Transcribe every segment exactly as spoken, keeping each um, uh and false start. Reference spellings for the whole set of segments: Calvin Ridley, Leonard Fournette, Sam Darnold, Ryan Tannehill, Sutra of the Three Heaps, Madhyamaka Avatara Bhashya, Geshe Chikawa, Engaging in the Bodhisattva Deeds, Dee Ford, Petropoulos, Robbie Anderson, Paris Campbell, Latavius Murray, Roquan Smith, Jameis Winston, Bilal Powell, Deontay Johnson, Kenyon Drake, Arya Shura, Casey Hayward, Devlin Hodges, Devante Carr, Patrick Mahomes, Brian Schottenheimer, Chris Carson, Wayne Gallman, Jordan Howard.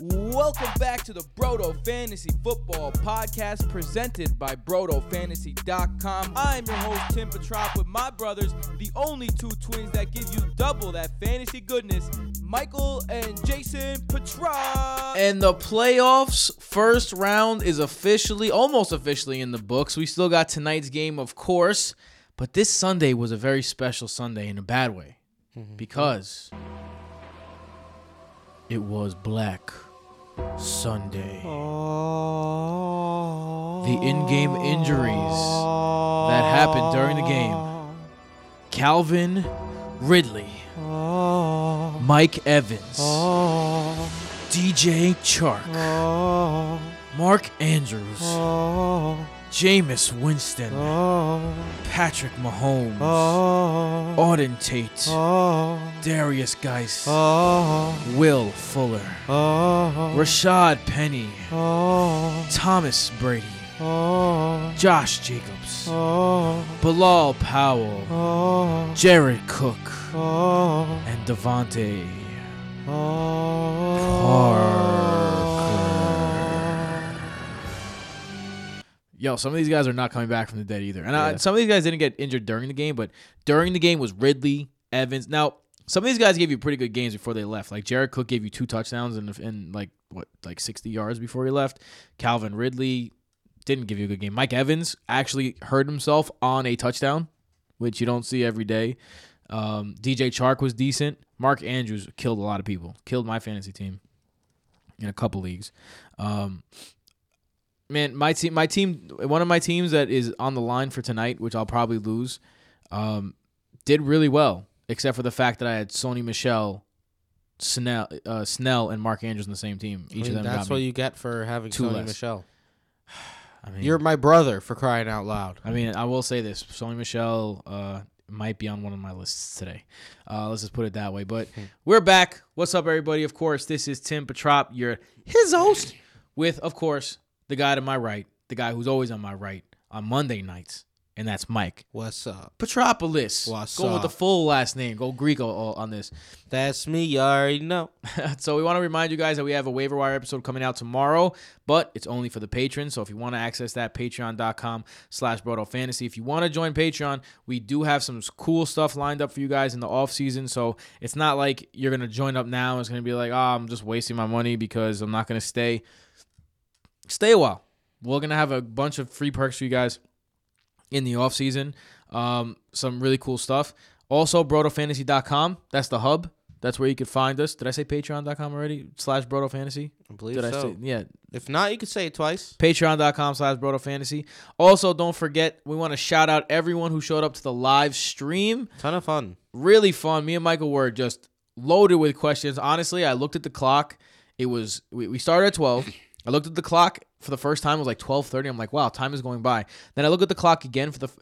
Welcome back to the Broto Fantasy Football Podcast presented by Broto Fantasy dot com. I'm your host, Tim Petrop, with my brothers, the only two twins that give you double that fantasy goodness, Michael and Jason Petrop. And the playoffs first round is officially, almost officially in the books. We still got tonight's game, of course, but this Sunday was a very special Sunday in a bad way mm-hmm. because it was Black Sunday. Oh. The in-game injuries that happened during the game. Calvin Ridley. Oh. Mike Evans. Oh. D J Chark. Oh. Mark Andrews. Oh. Jameis Winston. Oh. Patrick Mahomes. Oh. Auden Tate. Oh. Darius Geis. Oh. Will Fuller. Oh. Rashad Penny. Oh. Thomas Brady. Oh. Josh Jacobs. Oh. Bilal Powell. Oh. Jared Cook. Oh. And Devante Carr. Yo, some of these guys are not coming back from the dead either. And yeah. I, some of these guys didn't get injured during the game, but during the game was Ridley, Evans. Now, some of these guys gave you pretty good games before they left. Like, Jared Cook gave you two touchdowns and, and like, what, like sixty yards before he left. Calvin Ridley didn't give you a good game. Mike Evans actually hurt himself on a touchdown, which you don't see every day. Um, D J Chark was decent. Mark Andrews killed a lot of people. Killed my fantasy team in a couple leagues. Um... Man, my team, my team, one of my teams that is on the line for tonight, which I'll probably lose, um, did really well, except for the fact that I had Sony Michel, Snell, uh, Snell, and Mark Andrews in the same team. Each I mean, of them. That's got what you get for having Sony less. Michel. I mean, you're my brother for crying out loud. I mean, I will say this: Sony Michel uh, might be on one of my lists today. Uh, let's just put it that way. But we're back. What's up, everybody? Of course, this is Tim Petrop, your his host, with of course. The guy to my right, the guy who's always on my right on Monday nights, and that's Mike. What's up? Petropolis. What's Go up? Go with the full last name. Go Greek on this. That's me. You already know. So we want to remind you guys that we have a waiver wire episode coming out tomorrow, but it's only for the patrons. So if you want to access that, patreon.com slash BrotoFantasy. If you want to join Patreon, we do have some cool stuff lined up for you guys in the off season. So it's not like you're going to join up now. And it's going to be like, oh, I'm just wasting my money because I'm not going to stay. Stay a while. We're going to have a bunch of free perks for you guys in the off season. Um, some really cool stuff. Also, Broto Fantasy dot com. That's the hub. That's where you can find us. Did I say Patreon dot com already? Slash BrotoFantasy? I believe Did so. I say, yeah. If not, you can say it twice. Patreon dot com slash BrotoFantasy. Also, don't forget, we want to shout out everyone who showed up to the live stream. Ton of fun. Really fun. Me and Michael were just loaded with questions. Honestly, I looked at the clock. It was we, we started at twelve. I looked at the clock for the first time. It was like twelve thirty. I'm like, wow, time is going by. Then I look at the clock again for the, f-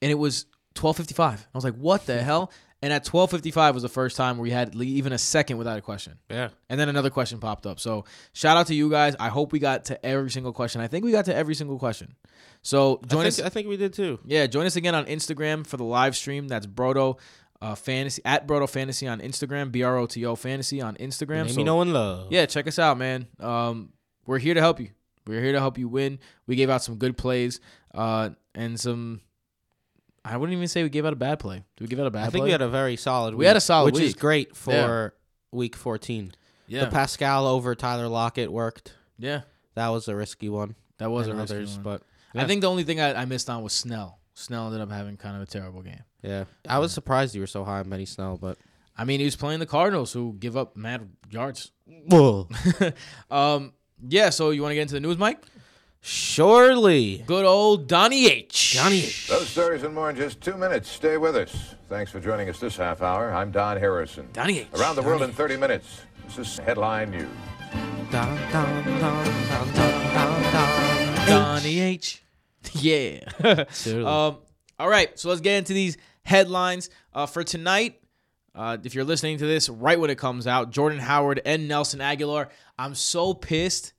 and it was twelve fifty-five. I was like, what the hell? And at twelve fifty-five was the first time we had even a second without a question. Yeah. And then another question popped up. So shout out to you guys. I hope we got to every single question. I think we got to every single question. So join I think, us. I think we did too. Yeah. Join us again on Instagram for the live stream. That's Broto. Uh, fantasy at Broto Fantasy on Instagram, B R O T O Fantasy on Instagram. So, me know and love. Yeah, check us out, man. Um, we're here to help you. We're here to help you win. We gave out some good plays, uh, and some. I wouldn't even say we gave out a bad play. Did we give out a bad play? I think play? we had a very solid. We week, had a solid, which week. is great for yeah. week fourteen. Yeah, the Pascal over Tyler Lockett worked. Yeah, that was a risky one. That was and a risky others, one. But yeah. I think the only thing I, I missed on was Snell. Snell ended up having kind of a terrible game. Yeah. I was surprised you were so high on Benny Snell, but... I mean, he was playing the Cardinals, who give up mad yards. um, yeah, so you want to get into the news, Mike? Surely. Good old Donnie H. Donnie H. Those stories and more in just two minutes. Stay with us. Thanks for joining us this half hour. I'm Don Harrison. Donnie H. Around the Donnie. world in thirty minutes. This is Headline News. Don, Don, Don, Don, Don, Don, Donnie H. H. Yeah. um, all right, so let's get into these headlines. Uh, for tonight, uh, if you're listening to this right when it comes out, Jordan Howard and Nelson Aguilar. I'm so pissed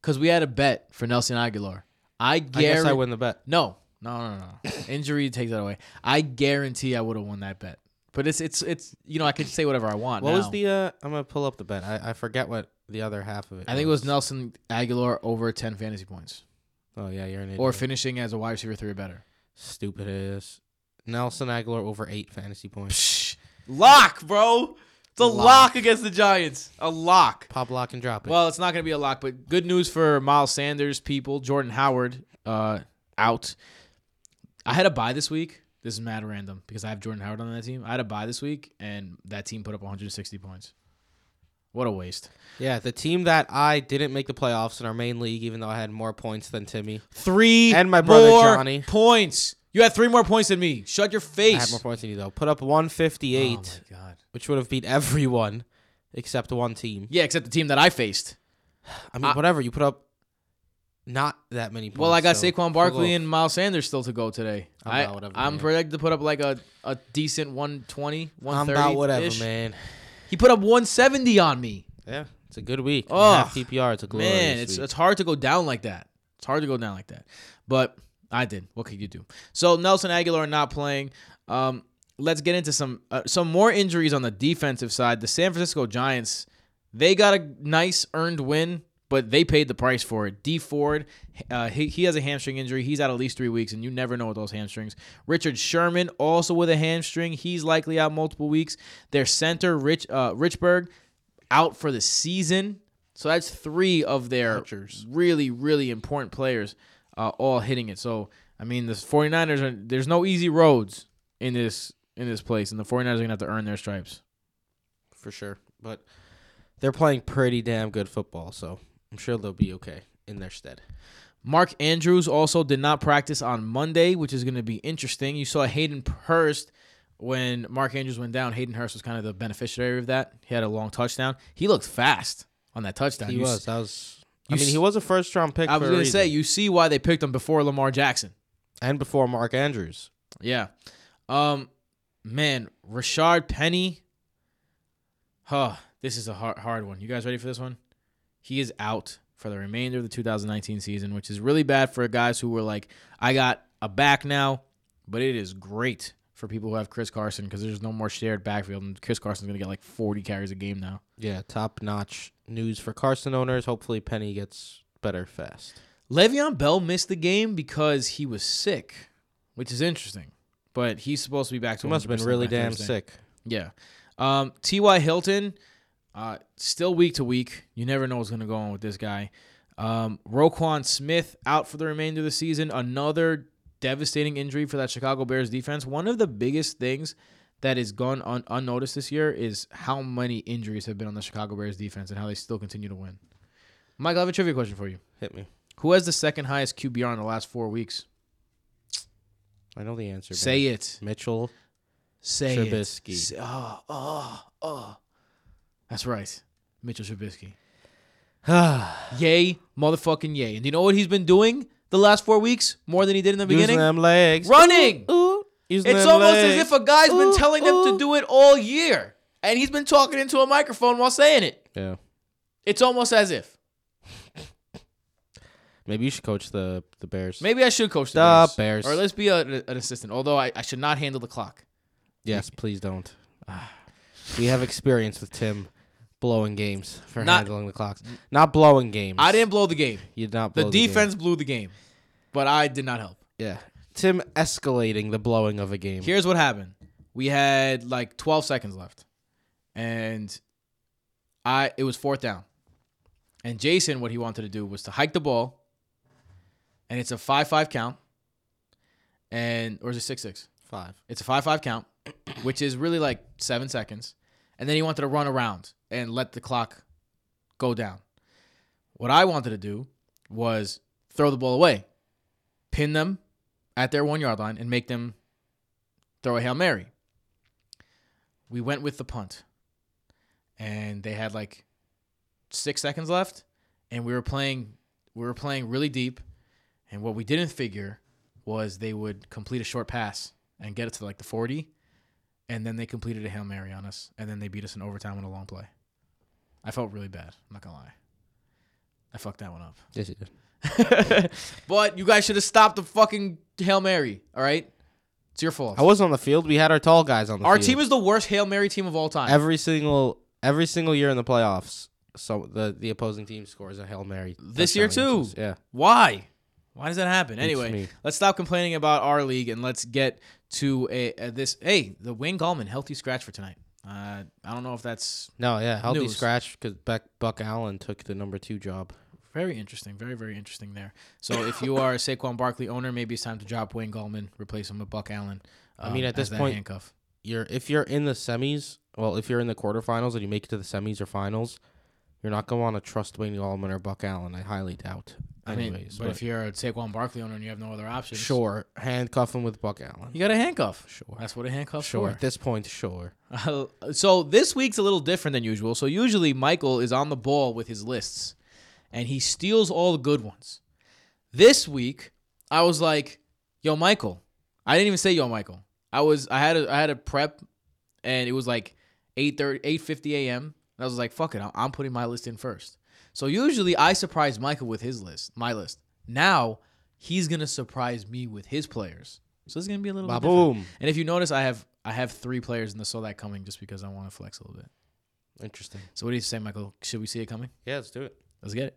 because we had a bet for Nelson Aguilar. I, guar- I guess I win the bet. No, no, no, no. Injury takes that away. I guarantee I would have won that bet. But it's, it's, it's. you know, I could say whatever I want What now. was the, uh, I'm going to pull up the bet. I, I forget what the other half of it. I think it was Nelson Aguilar over ten fantasy points. Oh, yeah, you're an idiot. Or finishing as a wide receiver three or better. Stupid ass. Nelson Aguilar over eight fantasy points. Psh, lock, bro. It's a lock. lock against the Giants. A lock. Pop, lock, and drop it. Well, it's not going to be a lock, but good news for Miles Sanders people. Jordan Howard uh, out. I had a bye this week. This is mad random because I have Jordan Howard on that team. I had a bye this week, and that team put up one hundred sixty points. What a waste. Yeah, the team that I didn't make the playoffs in our main league, even though I had more points than Timmy. Three and my brother more Johnny. Points. You had three more points than me. Shut your face. I had more points than you, though. Put up one fifty-eight, oh my God, which would have beat everyone except one team. Yeah, except the team that I faced. I mean, I, whatever. You put up not that many points. Well, I got so Saquon Barkley and Miles Sanders still to go today. I'm, I, about whatever, I'm projected to put up like a, a decent one twenty, one thirty-ish. I'm about whatever, man. He put up one seventy on me. Yeah, it's a good week. Oh, half P P R, it's a glorious week. Man, it's, it's hard to go down like that. It's hard to go down like that. But I did. What could you do? So Nelson Aguilar not playing. Um, let's get into some uh, some more injuries on the defensive side. The San Francisco Giants, they got a nice earned win, but they paid the price for it. Dee Ford, uh, he, he has a hamstring injury. He's out at least three weeks, and you never know with those hamstrings. Richard Sherman, also with a hamstring. He's likely out multiple weeks. Their center, Rich uh, Richburg, out for the season. So that's three of their Richards. really, really important players uh, all hitting it. So, I mean, the 49ers, are, there's no easy roads in this in this place, and the 49ers are going to have to earn their stripes. For sure. But they're playing pretty damn good football, so I'm sure they'll be okay in their stead. Mark Andrews also did not practice on Monday, which is going to be interesting. You saw Hayden Hurst when Mark Andrews went down. Hayden Hurst was kind of the beneficiary of that. He had a long touchdown. He looked fast on that touchdown. He you was. S- that was. I mean, s- he was a first-round pick. I was going to say, you see why they picked him before Lamar Jackson and before Mark Andrews. Yeah, um, man, Rashard Penny. Huh, this is a hard, hard one. You guys ready for this one? He is out for the remainder of the two thousand nineteen season, which is really bad for guys who were like, I got a back now, but it is great for people who have Chris Carson because there's no more shared backfield, and Chris Carson's going to get like forty carries a game now. Yeah, top-notch news for Carson owners. Hopefully Penny gets better fast. Le'Veon Bell missed the game because he was sick, which is interesting, but he's supposed to be back to one hundred percent. He must have been really damn sick. Yeah. Um, T Y. Hilton... Uh, still week to week. You never know what's going to go on with this guy. Um, Roquan Smith out for the remainder of the season. Another devastating injury for that Chicago Bears defense. One of the biggest things that has gone un- unnoticed this year is how many injuries have been on the Chicago Bears defense and how they still continue to win. Michael, I have a trivia question for you. Hit me. Who has the second highest Q B R in the last four weeks? I know the answer. Say it. Mitchell Say Trubisky. It. Say, oh, oh, oh. That's right. Mitchell Trubisky. Yay, motherfucking yay. And do you know what he's been doing the last four weeks? More than he did in the Using beginning? Them legs. Running. Ooh, ooh. Using it's them almost legs. As if a guy's ooh, been telling ooh. them to do it all year. And he's been talking into a microphone while saying it. Yeah. It's almost as if. Maybe you should coach the, the Bears. Maybe I should coach the, the Bears. Bears. Or let's be a, an assistant. Although I, I should not handle the clock. Yes, Maybe. please don't. We have experience with Tim. Blowing games for not, handling the clocks. Not blowing games. I didn't blow the game. You did not blow the, the game. The defense blew the game, but I did not help. Yeah. Tim escalating the blowing of a game. Here's what happened. We had like twelve seconds left, and I it was fourth down. And Jason, what he wanted to do was to hike the ball, and it's a five five count, and or is it six six? five. It's a five five count, which is really like seven seconds. And then he wanted to run around and let the clock go down. What I wanted to do was throw the ball away, pin them at their one-yard line, and make them throw a Hail Mary. We went with the punt, and they had like six seconds left, and we were playing we were playing really deep, and what we didn't figure was they would complete a short pass and get it to like the forty, and then they completed a Hail Mary on us, and then they beat us in overtime on a long play. I felt really bad. I'm not going to lie. I fucked that one up. Yes, you did. But you guys should have stopped the fucking Hail Mary, all right? It's your fault. I wasn't on the field. We had our tall guys on the our field. Our team is the worst Hail Mary team of all time. Every single every single year in the playoffs, so the, the opposing team scores a Hail Mary. This year, too. Instance. Yeah. Why? Why does that happen? Anyway, let's stop complaining about our league and let's get to a, a this. Hey, the Wayne Gallman healthy scratch for tonight. Uh, I don't know if that's no, yeah, healthy news. Scratch because Buck Allen took the number two job. Very interesting, very very interesting there. So if you are a Saquon Barkley owner, maybe it's time to drop Wayne Gallman, replace him with Buck Allen. Um, I mean, at this point, handcuff. You're if you're in the semis, well, if you're in the quarterfinals and you make it to the semis or finals, you're not going to want to trust Wayne Gallman or Buck Allen. I highly doubt. Anyways, I mean, but, but if you're a Saquon Barkley owner and you have no other options, sure, handcuff him with Buck Allen. You got a handcuff. Sure, that's what a handcuff. Sure, for. At this point, sure. Uh, so this week's a little different than usual. So usually Michael is on the ball with his lists, and he steals all the good ones. This week, I was like, "Yo, Michael," I didn't even say "Yo, Michael." I was, I had, a, I had a prep, and it was like eight thirty, eight fifty a m And I was like, fuck it, I'm putting my list in first. So usually I surprise Michael with his list, my list. Now he's going to surprise me with his players. So it's going to be a little bit different. And if you notice, I have I have three players in the Saw That Coming just because I want to flex a little bit. Interesting. So what do you say, Michael? Should we see it coming? Yeah, let's do it. Let's get it.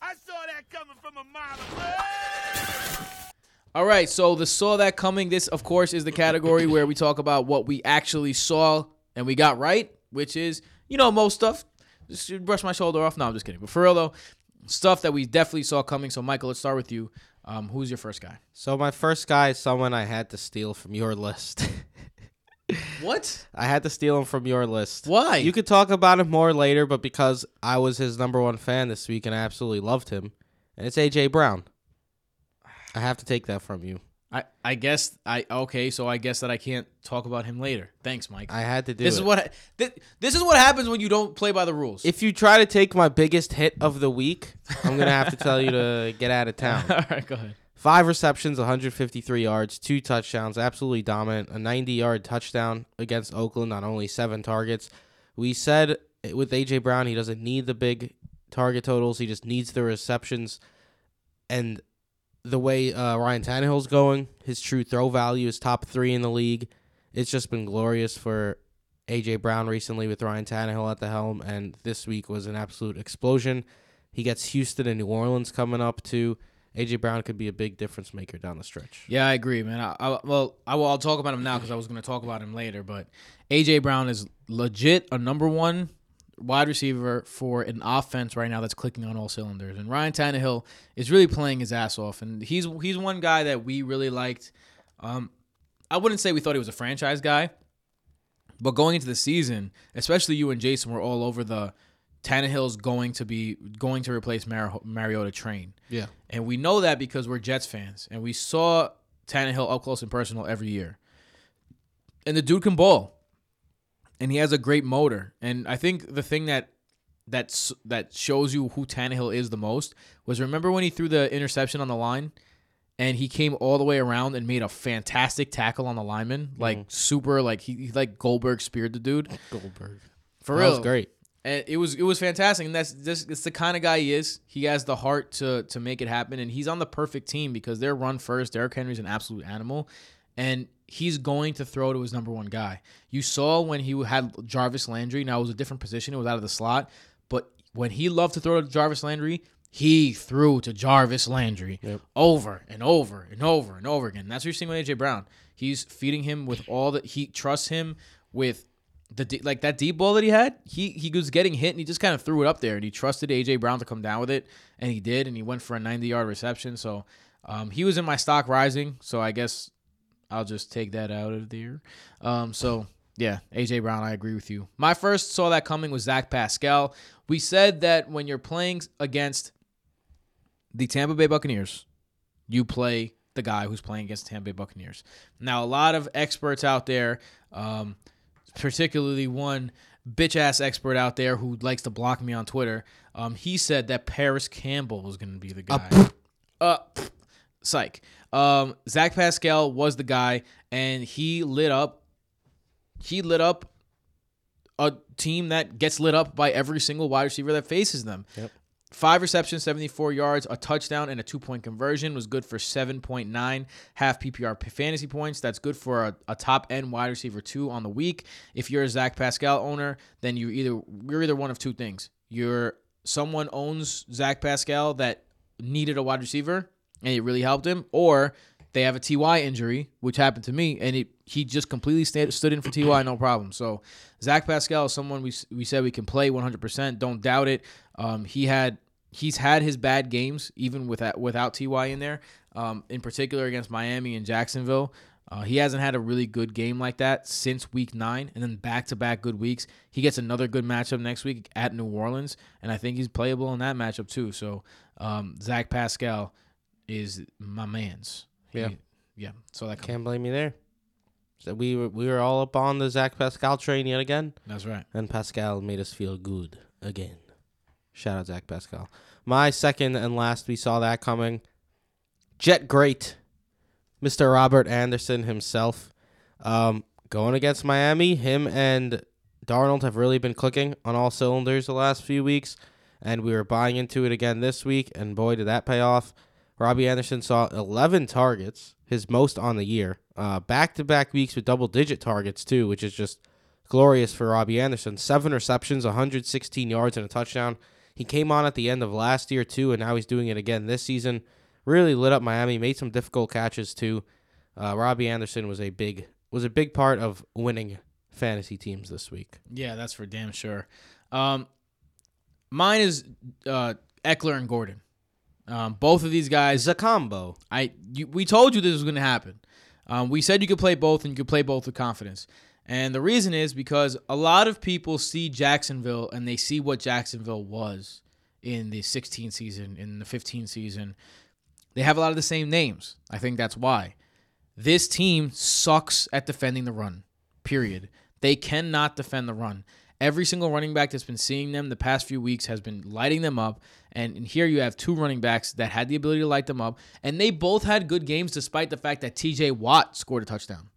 I saw that coming from a mile away. All right, so the Saw That Coming, this, of course, is the category where we talk about what we actually saw and we got right, which is... You know, most stuff. Just brush my shoulder off. No, I'm just kidding. But for real, though, stuff that we definitely saw coming. So, Michael, let's start with you. Um, who's your first guy? So, my first guy is someone I had to steal from your list. What? I had to steal him from your list. Why? You could talk about him more later, but because I was his number one fan this week and I absolutely loved him, and it's A J. Brown. I have to take that from you. I, I guess I okay, so I guess that I can't talk about him later. Thanks, Mike. I had to do this it. Is what this, this is what happens when you don't play by the rules. If you try to take my biggest hit of the week, I'm gonna have to tell you to get out of town. All right, go ahead. Five receptions, one fifty-three yards, two touchdowns, absolutely dominant. A ninety-yard touchdown against Oakland on only seven targets. We said with A J Brown, he doesn't need the big target totals. He just needs the receptions and. The way uh, Ryan Tannehill's going, his true throw value is top three in the league. It's just been glorious for A J. Brown recently with Ryan Tannehill at the helm, and this week was an absolute explosion. He gets Houston and New Orleans coming up, too. A J. Brown could be a big difference maker down the stretch. Yeah, I agree, man. I, I, well, I will, I'll talk about him now because I was going to talk about him later, but A J. Brown is legit a number one wide receiver for an offense right now that's clicking on all cylinders. And Ryan Tannehill is really playing his ass off. And he's he's one guy that we really liked. Um, I wouldn't say we thought he was a franchise guy, but going into the season, especially you and Jason were all over the Tannehill's going to be going to replace Mar- Mariota train. Yeah. And we know that because we're Jets fans. And we saw Tannehill up close and personal every year. And the dude can ball. And he has a great motor. And I think the thing that that's, that shows you who Tannehill is the most was remember when he threw the interception on the line and he came all the way around and made a fantastic tackle on the lineman. Like, mm-hmm. super, like, he, he like Goldberg speared the dude. Goldberg. For real. That was great. And it was it was fantastic. And that's just it's the kind of guy he is. He has the heart to to make it happen. And he's on the perfect team because they're run first. Derrick Henry's an absolute animal. And he's going to throw to his number one guy. You saw when he had Jarvis Landry. Now, it was a different position. It was out of the slot. But when he loved to throw to Jarvis Landry, he threw to Jarvis Landry yep. over and over and over and over again. And that's what you're seeing with A J. Brown. He's feeding him with all that. He trusts him with the D, like that deep ball that he had. He he was getting hit, and he just kind of threw it up there. And he trusted A J. Brown to come down with it, and he did. And he went for a ninety-yard reception. So um, he was in my stock rising, so I guess... I'll just take that out of there. Um, so, yeah, A J. Brown, I agree with you. My first saw that coming was Zach Pascal. We said that when you're playing against the Tampa Bay Buccaneers, you play the guy who's playing against the Tampa Bay Buccaneers. Now, a lot of experts out there, um, particularly one bitch-ass expert out there who likes to block me on Twitter, um, he said that Paris Campbell was going to be the guy. Uh, uh Psych. Um, Zach Pascal was the guy, and he lit up. He lit up a team that gets lit up by every single wide receiver that faces them. Yep. Five receptions, seventy-four yards, a touchdown, and a two-point conversion was good for seven point nine half P P R fantasy points. That's good for a, a top-end wide receiver two on the week. If you're a Zach Pascal owner, then you either you're either one of two things. you're someone owns Zach Pascal that needed a wide receiver and it really helped him, or they have a T Y injury, which happened to me, and it, he just completely stand, stood in for T Y, no problem. So Zach Pascal is someone we we said we can play one hundred percent. Don't doubt it. Um, he had he's had his bad games even without without T Y in there. Um, in particular against Miami and Jacksonville, uh, he hasn't had a really good game like that since week nine, and then back-to-back good weeks. He gets another good matchup next week at New Orleans, and I think he's playable in that matchup too. So um, Zach Pascal is my man's. He, yeah, yeah. So that can't blame me there. So we were we were all up on the Zach Pascal train yet again. That's right. And Pascal made us feel good again. Shout out Zach Pascal. My second and last, we saw that coming. Jet great, Mister Robert Anderson himself, um, going against Miami. Him and Darnold have really been clicking on all cylinders the last few weeks, and we were buying into it again this week. And boy, did that pay off. Robbie Anderson saw eleven targets, his most on the year. Uh, back-to-back weeks with double-digit targets, too, which is just glorious for Robbie Anderson. Seven receptions, one hundred sixteen yards, and a touchdown. He came on at the end of last year, too, and now he's doing it again this season. Really lit up Miami, made some difficult catches, too. Uh, Robbie Anderson was a big was a big part of winning fantasy teams this week. Yeah, that's for damn sure. Um, mine is uh, Eckler and Gordon. Um, both of these guys, it's a combo. I you, we told you this was going to happen. Um, we said you could play both, and you could play both with confidence. And the reason is because a lot of people see Jacksonville, and they see what Jacksonville was in the sixteen season, in the fifteen season. They have a lot of the same names. I think that's why. This team sucks at defending the run, period. They cannot defend the run. Every single running back that's been seeing them the past few weeks has been lighting them up. And, and here you have two running backs that had the ability to light them up. And they both had good games despite the fact that T J Watt scored a touchdown.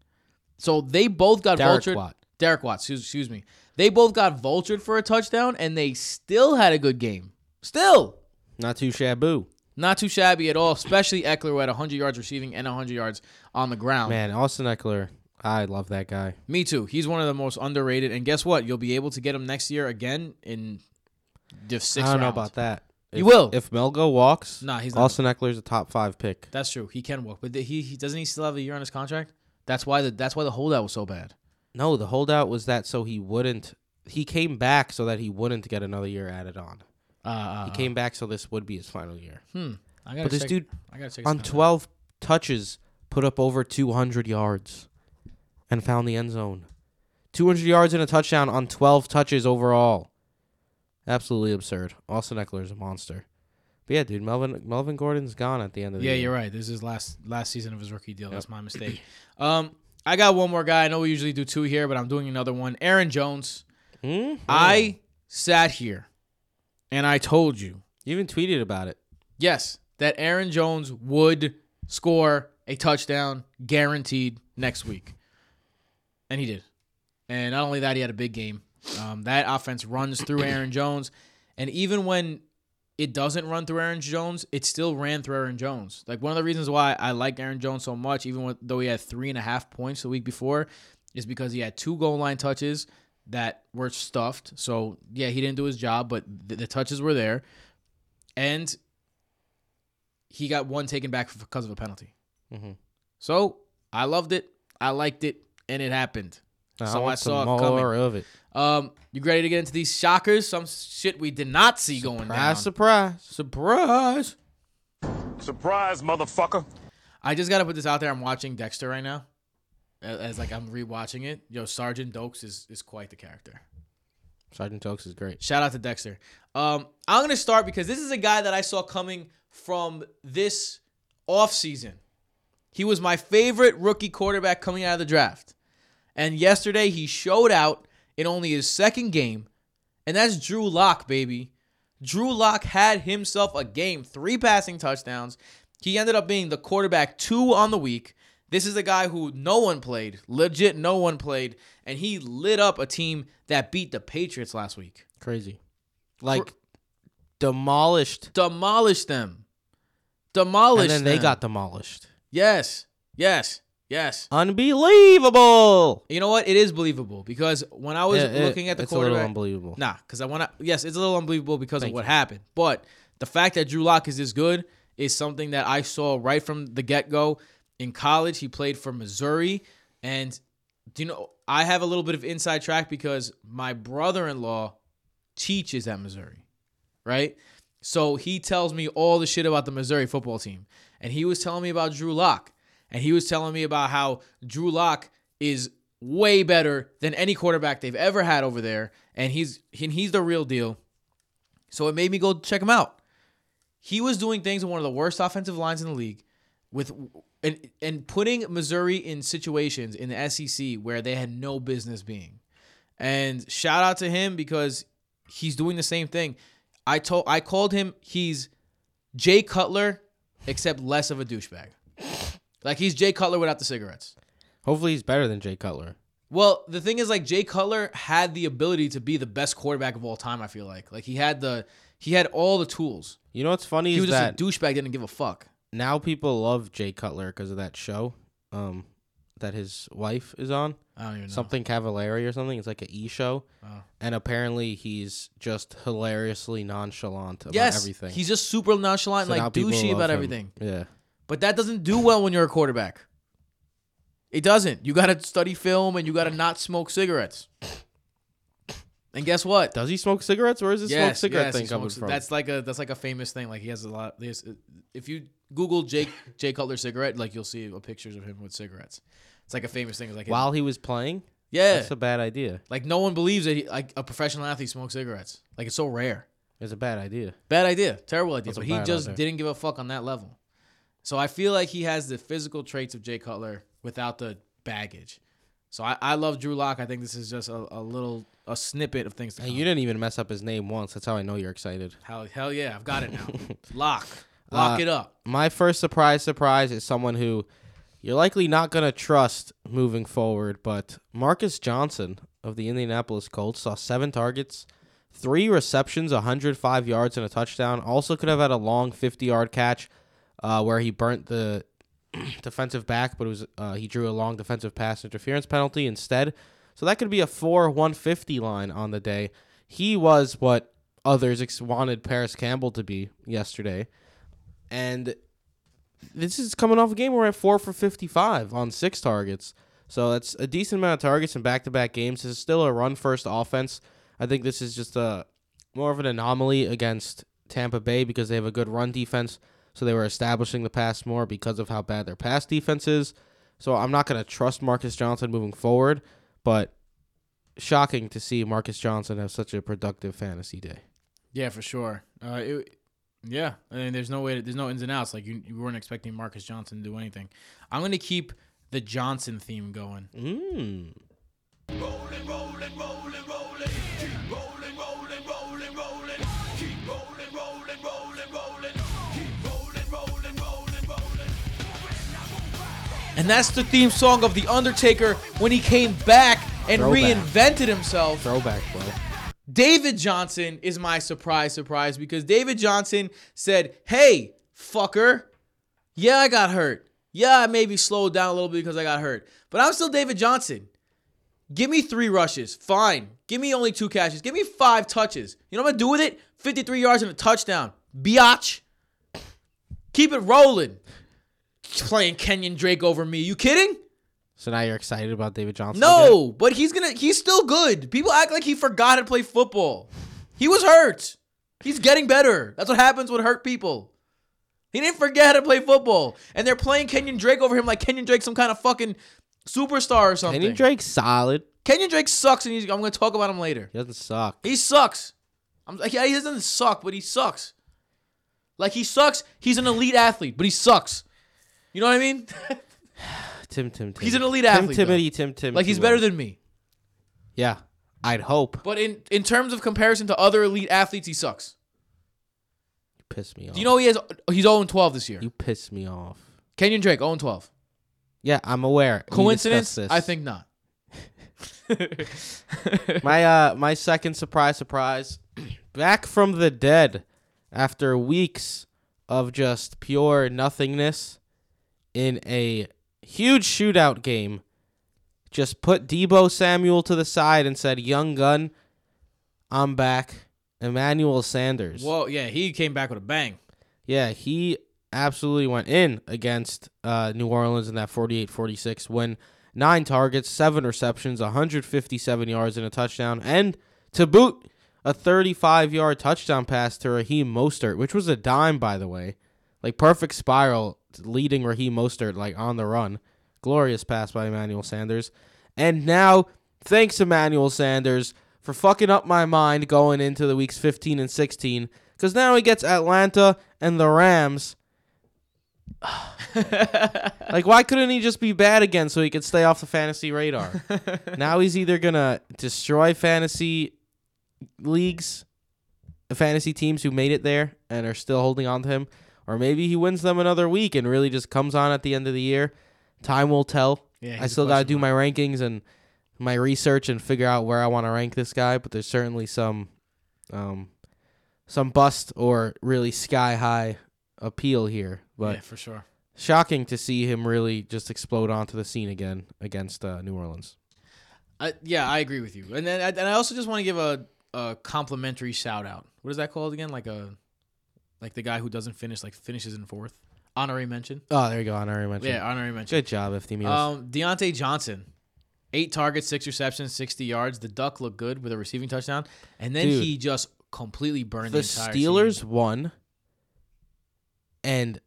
So they both got Derrick vultured. Watt. Derrick Watt. Excuse, excuse me. They both got vultured for a touchdown, and they still had a good game. Still. Not too shabby. Not too shabby at all, especially Eckler, who had one hundred yards receiving and one hundred yards on the ground. Man, Austin Eckler. I love that guy. Me too. He's one of the most underrated. And guess what? You'll be able to get him next year again in the sixth round. I don't round. know about that. If, you will. If Melgo walks, nah, he's not Austin Eckler's a top five pick. That's true. He can walk. But he, he doesn't he still have a year on his contract? That's why the that's why the holdout was so bad. No, the holdout was that so he wouldn't. He came back so that he wouldn't get another year added on. Uh, he came back so this would be his final year. Hmm. I gotta but this check, dude I gotta check on twelve out. touches put up over two hundred yards. And found the end zone. two hundred yards and a touchdown on twelve touches overall. Absolutely absurd. Austin Eckler is a monster. But yeah, dude, Melvin Melvin Gordon's gone at the end of the year. Yeah, you're right. This is last last season of his rookie deal. Yep. That's my mistake. Um, I got one more guy. I know we usually do two here, but I'm doing another one. Aaron Jones. Mm-hmm. I sat here and I told you. You even tweeted about it. Yes, that Aaron Jones would score a touchdown guaranteed next week. And he did. And not only that, he had a big game. Um, that offense runs through Aaron Jones. And even when it doesn't run through Aaron Jones, it still ran through Aaron Jones. Like, one of the reasons why I like Aaron Jones so much, even though he had three and a half points the week before, is because he had two goal line touches that were stuffed. So, yeah, he didn't do his job, but the, the touches were there. And he got one taken back because of a penalty. Mm-hmm. So, I loved it. I liked it. And it happened. I so I saw it coming. More of it. Um, you ready to get into these shockers? Some shit we did not see surprise, going down. Surprise, surprise. Surprise. Surprise, motherfucker. I just got to put this out there. I'm watching Dexter right now. As, as like I'm rewatching it. Yo, Sergeant Doakes is, is quite the character. Sergeant Doakes is great. Shout out to Dexter. Um, I'm going to start because this is a guy that I saw coming from this offseason. He was my favorite rookie quarterback coming out of the draft. And yesterday, he showed out in only his second game. And that's Drew Lock, baby. Drew Lock had himself a game. Three passing touchdowns. He ended up being the quarterback two on the week. This is a guy who no one played. Legit, no one played. And he lit up a team that beat the Patriots last week. Crazy. Like, For- demolished. Demolished them. Demolished them. And then them. They got demolished. Yes. Yes. Yes. Unbelievable. You know what? It is believable because when I was it, it, looking at the it's quarterback. It's a little unbelievable. Nah, because I want to. Yes, it's a little unbelievable because Thank of what you. happened. But the fact that Drew Lock is this good is something that I saw right from the get-go. In college, he played for Missouri. And, do you know, I have a little bit of inside track because my brother-in-law teaches at Missouri, right? So he tells me all the shit about the Missouri football team. And he was telling me about Drew Lock. And he was telling me about how Drew Lock is way better than any quarterback they've ever had over there. And he's and he's the real deal. So it made me go check him out. He was doing things in one of the worst offensive lines in the league with and, and putting Missouri in situations in the S E C where they had no business being. And shout out to him because he's doing the same thing. I told I called him he's Jay Cutler, except less of a douchebag. Like, he's Jay Cutler without the cigarettes. Hopefully he's better than Jay Cutler. Well, the thing is, like, Jay Cutler had the ability to be the best quarterback of all time, I feel like. Like, he had the he had all the tools. You know what's funny he is that... He was just a douchebag, didn't give a fuck. Now people love Jay Cutler because of that show um, that his wife is on. I don't even know. Something Cavallari or something. It's like an E! Show. Oh. And apparently he's just hilariously nonchalant about yes, everything. Yes, he's just super nonchalant so and, like, douchey about him. everything. Yeah. But that doesn't do well when you're a quarterback. It doesn't. You got to study film and you got to not smoke cigarettes. And guess what? Does he smoke cigarettes? Where is this yes, smoke cigarette yes, thing coming smokes, from? That's like a that's like a famous thing. Like he has a lot. Has, if you Google Jake Jay Cutler cigarette, like you'll see pictures of him with cigarettes. It's like a famous thing. It's like while his, he was playing. Yeah, that's a bad idea. Like no one believes that he, like a professional athlete smokes cigarettes. Like it's so rare. It's a bad idea. Bad idea. Terrible idea. That's but he just idea. didn't give a fuck on that level. So I feel like he has the physical traits of Jay Cutler without the baggage. So I, I love Drew Lock. I think this is just a, a little a snippet of things to come. Hey, you didn't even mess up his name once. That's how I know you're excited. Hell, hell yeah. I've got it now. Lock. Lock uh, it up. My first surprise surprise is someone who you're likely not going to trust moving forward, but Marcus Johnson of the Indianapolis Colts saw seven targets, three receptions, one hundred five yards, and a touchdown. Also could have had a long fifty-yard catch. Uh, where he burnt the defensive back, but it was uh, he drew a long defensive pass interference penalty instead. So that could be a four one fifty line on the day. He was what others ex- wanted Paris Campbell to be yesterday. And this is coming off a game where we're at four for fifty-five on six targets. So that's a decent amount of targets in back-to-back games. This is still a run-first offense. I think this is just a more of an anomaly against Tampa Bay because they have a good run defense. So they were establishing the pass more because of how bad their pass defense is. So I'm not going to trust Marcus Johnson moving forward, but shocking to see Marcus Johnson have such a productive fantasy day. Yeah, for sure. Uh, it, yeah, I mean, there's no way to, there's no ins and outs. Like you, you weren't expecting Marcus Johnson to do anything. I'm going to keep the Johnson theme going. Mm. Rolling, rolling, rolling, rolling. Keep rolling, rolling, rolling, rolling. Keep rolling, rolling, rolling, rolling. And that's the theme song of The Undertaker when he came back and Throwback. reinvented himself. Throwback, bro. David Johnson is my surprise, surprise, because David Johnson said, hey, fucker, yeah, I got hurt. Yeah, I maybe slowed down a little bit because I got hurt. But I'm still David Johnson. Give me three rushes. Fine. Give me only two catches. Give me five touches. You know what I'm going to do with it? fifty-three yards and a touchdown. Biatch. Keep it rolling. Playing Kenyon Drake over me. You kidding? So now you're excited about David Johnson? No, again? But he's gonna he's still good. People act like he forgot to play football. He was hurt. He's getting better. That's what happens with hurt people. He didn't forget how to play football. And they're playing Kenyon Drake over him like Kenyon Drake's some kind of fucking superstar or something. Kenyon Drake's solid. Kenyon Drake sucks, and he's, I'm gonna talk about him later. He doesn't suck. He sucks. I'm yeah, he doesn't suck, but he sucks. Like he sucks, he's an elite athlete, but he sucks. You know what I mean? Tim, Tim, Tim. He's an elite Tim, athlete. Tim, Timothy, Tim, Tim. Like, he's better than me. Yeah, I'd hope. But in, in terms of comparison to other elite athletes, he sucks. You piss me off. Do you know he has, he's oh and twelve this year? You piss me off. Kenyon Drake, oh and twelve. Yeah, I'm aware. Coincidence? I think not. my uh, my second surprise, surprise. Back from the dead after weeks of just pure nothingness. In a huge shootout game, just put Deebo Samuel to the side and said, young gun, I'm back. Emmanuel Sanders. Whoa, yeah, he came back with a bang. Yeah, he absolutely went in against uh, New Orleans in that forty-eight forty-six win. Nine targets, seven receptions, one hundred fifty-seven yards and a touchdown. And to boot, a thirty-five-yard touchdown pass to Raheem Mostert, which was a dime, by the way. Like, perfect spiral leading Raheem Mostert, like, on the run. Glorious pass by Emmanuel Sanders. And now, thanks, Emmanuel Sanders, for fucking up my mind going into the weeks fifteen and sixteen, because now he gets Atlanta and the Rams. Like, why couldn't he just be bad again so he could stay off the fantasy radar? Now he's either going to destroy fantasy leagues, fantasy teams who made it there and are still holding on to him, or maybe he wins them another week and really just comes on at the end of the year. Time will tell. Yeah, I still got to do my rankings and my research and figure out where I want to rank this guy, but there's certainly some um, some bust or really sky-high appeal here. But yeah, for sure. Shocking to see him really just explode onto the scene again against uh, New Orleans. I, yeah, I agree with you. And then and I also just want to give a, a complimentary shout-out. What is that called again? Like a like the guy who doesn't finish, like finishes in fourth? Honorary mention. Oh, there you go. Honorary mention. Yeah, honorary mention. Good job, F D M. Um, Deontay Johnson. Eight targets, six receptions, sixty yards. The Duck looked good with a receiving touchdown. And then Dude, he just completely burned the, the entire Steelers season. Won. And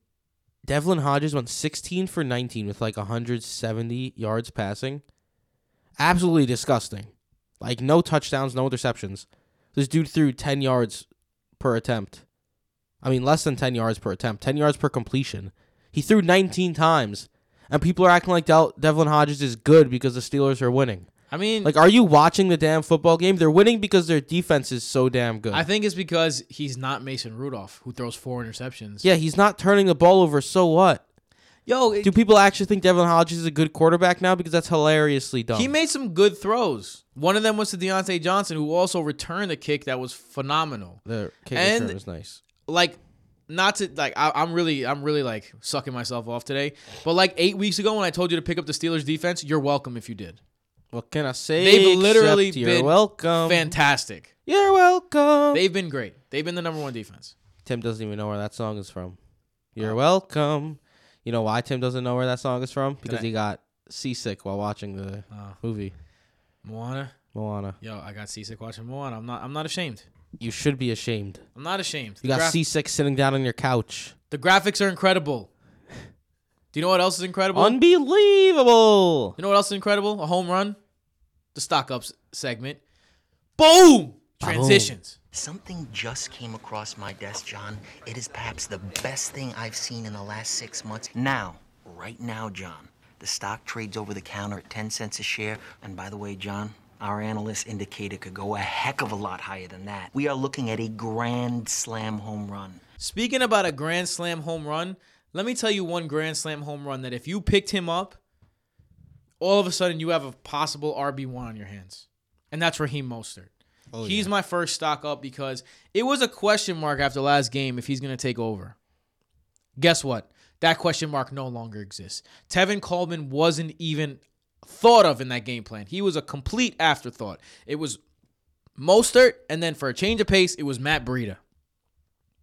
Devlin Hodges went sixteen for nineteen with like one hundred seventy yards passing. Absolutely disgusting. Like, no touchdowns, no interceptions. This dude threw ten yards per attempt. I mean, less than ten yards per attempt. ten yards per completion. He threw nineteen times. And people are acting like De- Devlin Hodges is good because the Steelers are winning. I mean... Like, are you watching the damn football game? They're winning because their defense is so damn good. I think it's because he's not Mason Rudolph, who throws four interceptions. Yeah, he's not turning the ball over, so what? Yo... It, Do people actually think Devlin Hodges is a good quarterback now? Because that's hilariously dumb. He made some good throws. One of them was to Deontay Johnson, who also returned a kick that was phenomenal. The kick return was nice. Like... Not to like, I, I'm really, I'm really like sucking myself off today. But like eight weeks ago, when I told you to pick up the Steelers defense, you're welcome if you did. What can I say? They've literally you're been welcome. Fantastic. You're welcome. They've been great. They've been the number one defense. Tim doesn't even know where that song is from. You're oh. welcome. You know why Tim doesn't know where that song is from? Because I, he got seasick while watching the oh. movie Moana. Moana. Yo, I got seasick watching Moana. I'm not. I'm not ashamed. You should be ashamed. I'm not ashamed. You the got graf- seasick sitting down on your couch. The graphics are incredible. Do you know what else is incredible? Unbelievable. You know what else is incredible? A home run. The stock ups segment. Boom. Transitions. Boom. Something just came across my desk, John. It is perhaps the best thing I've seen in the last six months. Now, right now, John, the stock trades over the counter at ten cents a share. And by the way, John... Our analysts indicate it could go a heck of a lot higher than that. We are looking at a grand slam home run. Speaking about a grand slam home run, let me tell you one grand slam home run that if you picked him up, all of a sudden you have a possible R B one on your hands. And that's Raheem Mostert. Oh, he's yeah. my first stock up because it was a question mark after last game if he's going to take over. Guess what? That question mark no longer exists. Tevin Coleman wasn't even... thought of in that game plan. He was a complete afterthought. It was Mostert, and then for a change of pace, it was Matt Breida.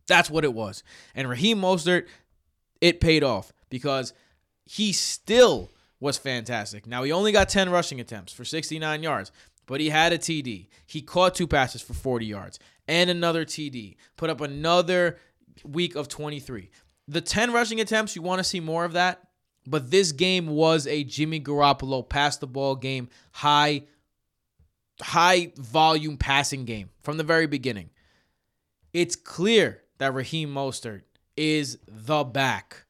That's what it was. And Raheem Mostert, it paid off because he still was fantastic. Now, he only got ten rushing attempts for sixty-nine yards, but he had a T D. He caught two passes for forty yards and another T D. Put up another week of twenty-three. The ten rushing attempts, you want to see more of that. But this game was a Jimmy Garoppolo pass the ball game, high, high volume passing game from the very beginning. It's clear that Raheem Mostert is the back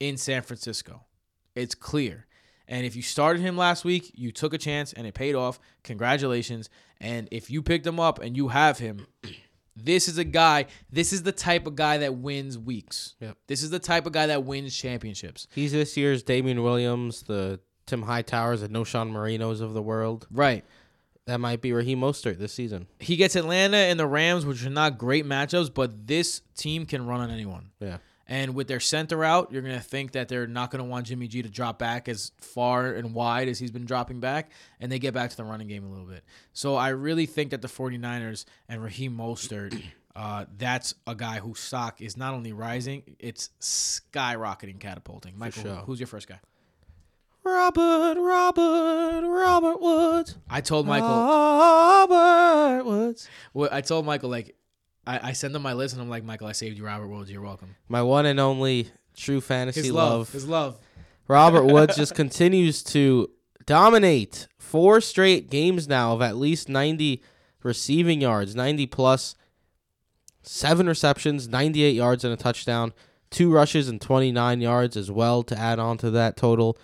in San Francisco. It's clear. And if you started him last week, you took a chance and it paid off. Congratulations. And if you picked him up and you have him... This is a guy, this is the type of guy that wins weeks. Yep. This is the type of guy that wins championships. He's this year's Damian Williams, the Tim Hightowers, and Knowshon Marinos of the world. Right. That might be Raheem Mostert this season. He gets Atlanta and the Rams, which are not great matchups, but this team can run on anyone. Yeah. And with their center out, you're going to think that they're not going to want Jimmy G to drop back as far and wide as he's been dropping back, and they get back to the running game a little bit. So I really think that the 49ers and Raheem Mostert, uh, that's a guy whose stock is not only rising, it's skyrocketing, catapulting. Michael, sure. who's your first guy? Robert, Robert, Robert Woods. I told Michael. Robert Woods. Well, I told Michael, like, I, I send him my list, and I'm like, Michael, I saved you Robert Woods. You're welcome. My one and only true fantasy his love, love. His love. Robert Woods just continues to dominate. Four straight games now of at least ninety receiving yards, ninety plus, seven receptions, ninety-eight yards and a touchdown, two rushes and twenty-nine yards as well to add on to that total.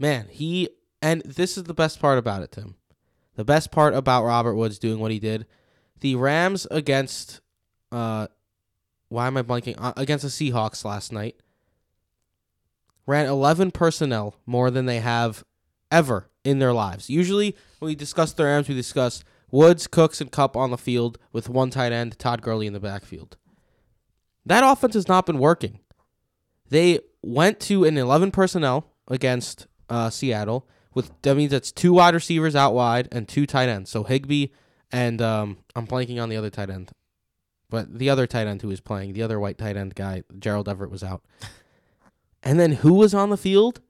Man, he, and this is the best part about it, Tim. The best part about Robert Woods doing what he did. The Rams against, uh, why am I blanking? Uh, against the Seahawks last night, ran eleven personnel more than they have ever in their lives. Usually, when we discuss the Rams, we discuss Woods, Cooks, and Kupp on the field with one tight end, Todd Gurley in the backfield. That offense has not been working. They went to an eleven personnel against uh, Seattle with, that means that's two wide receivers out wide and two tight ends. So Higbee. And um, I'm blanking on the other tight end. But the other tight end who was playing, the other white tight end guy, Gerald Everett, was out. And then who was on the field?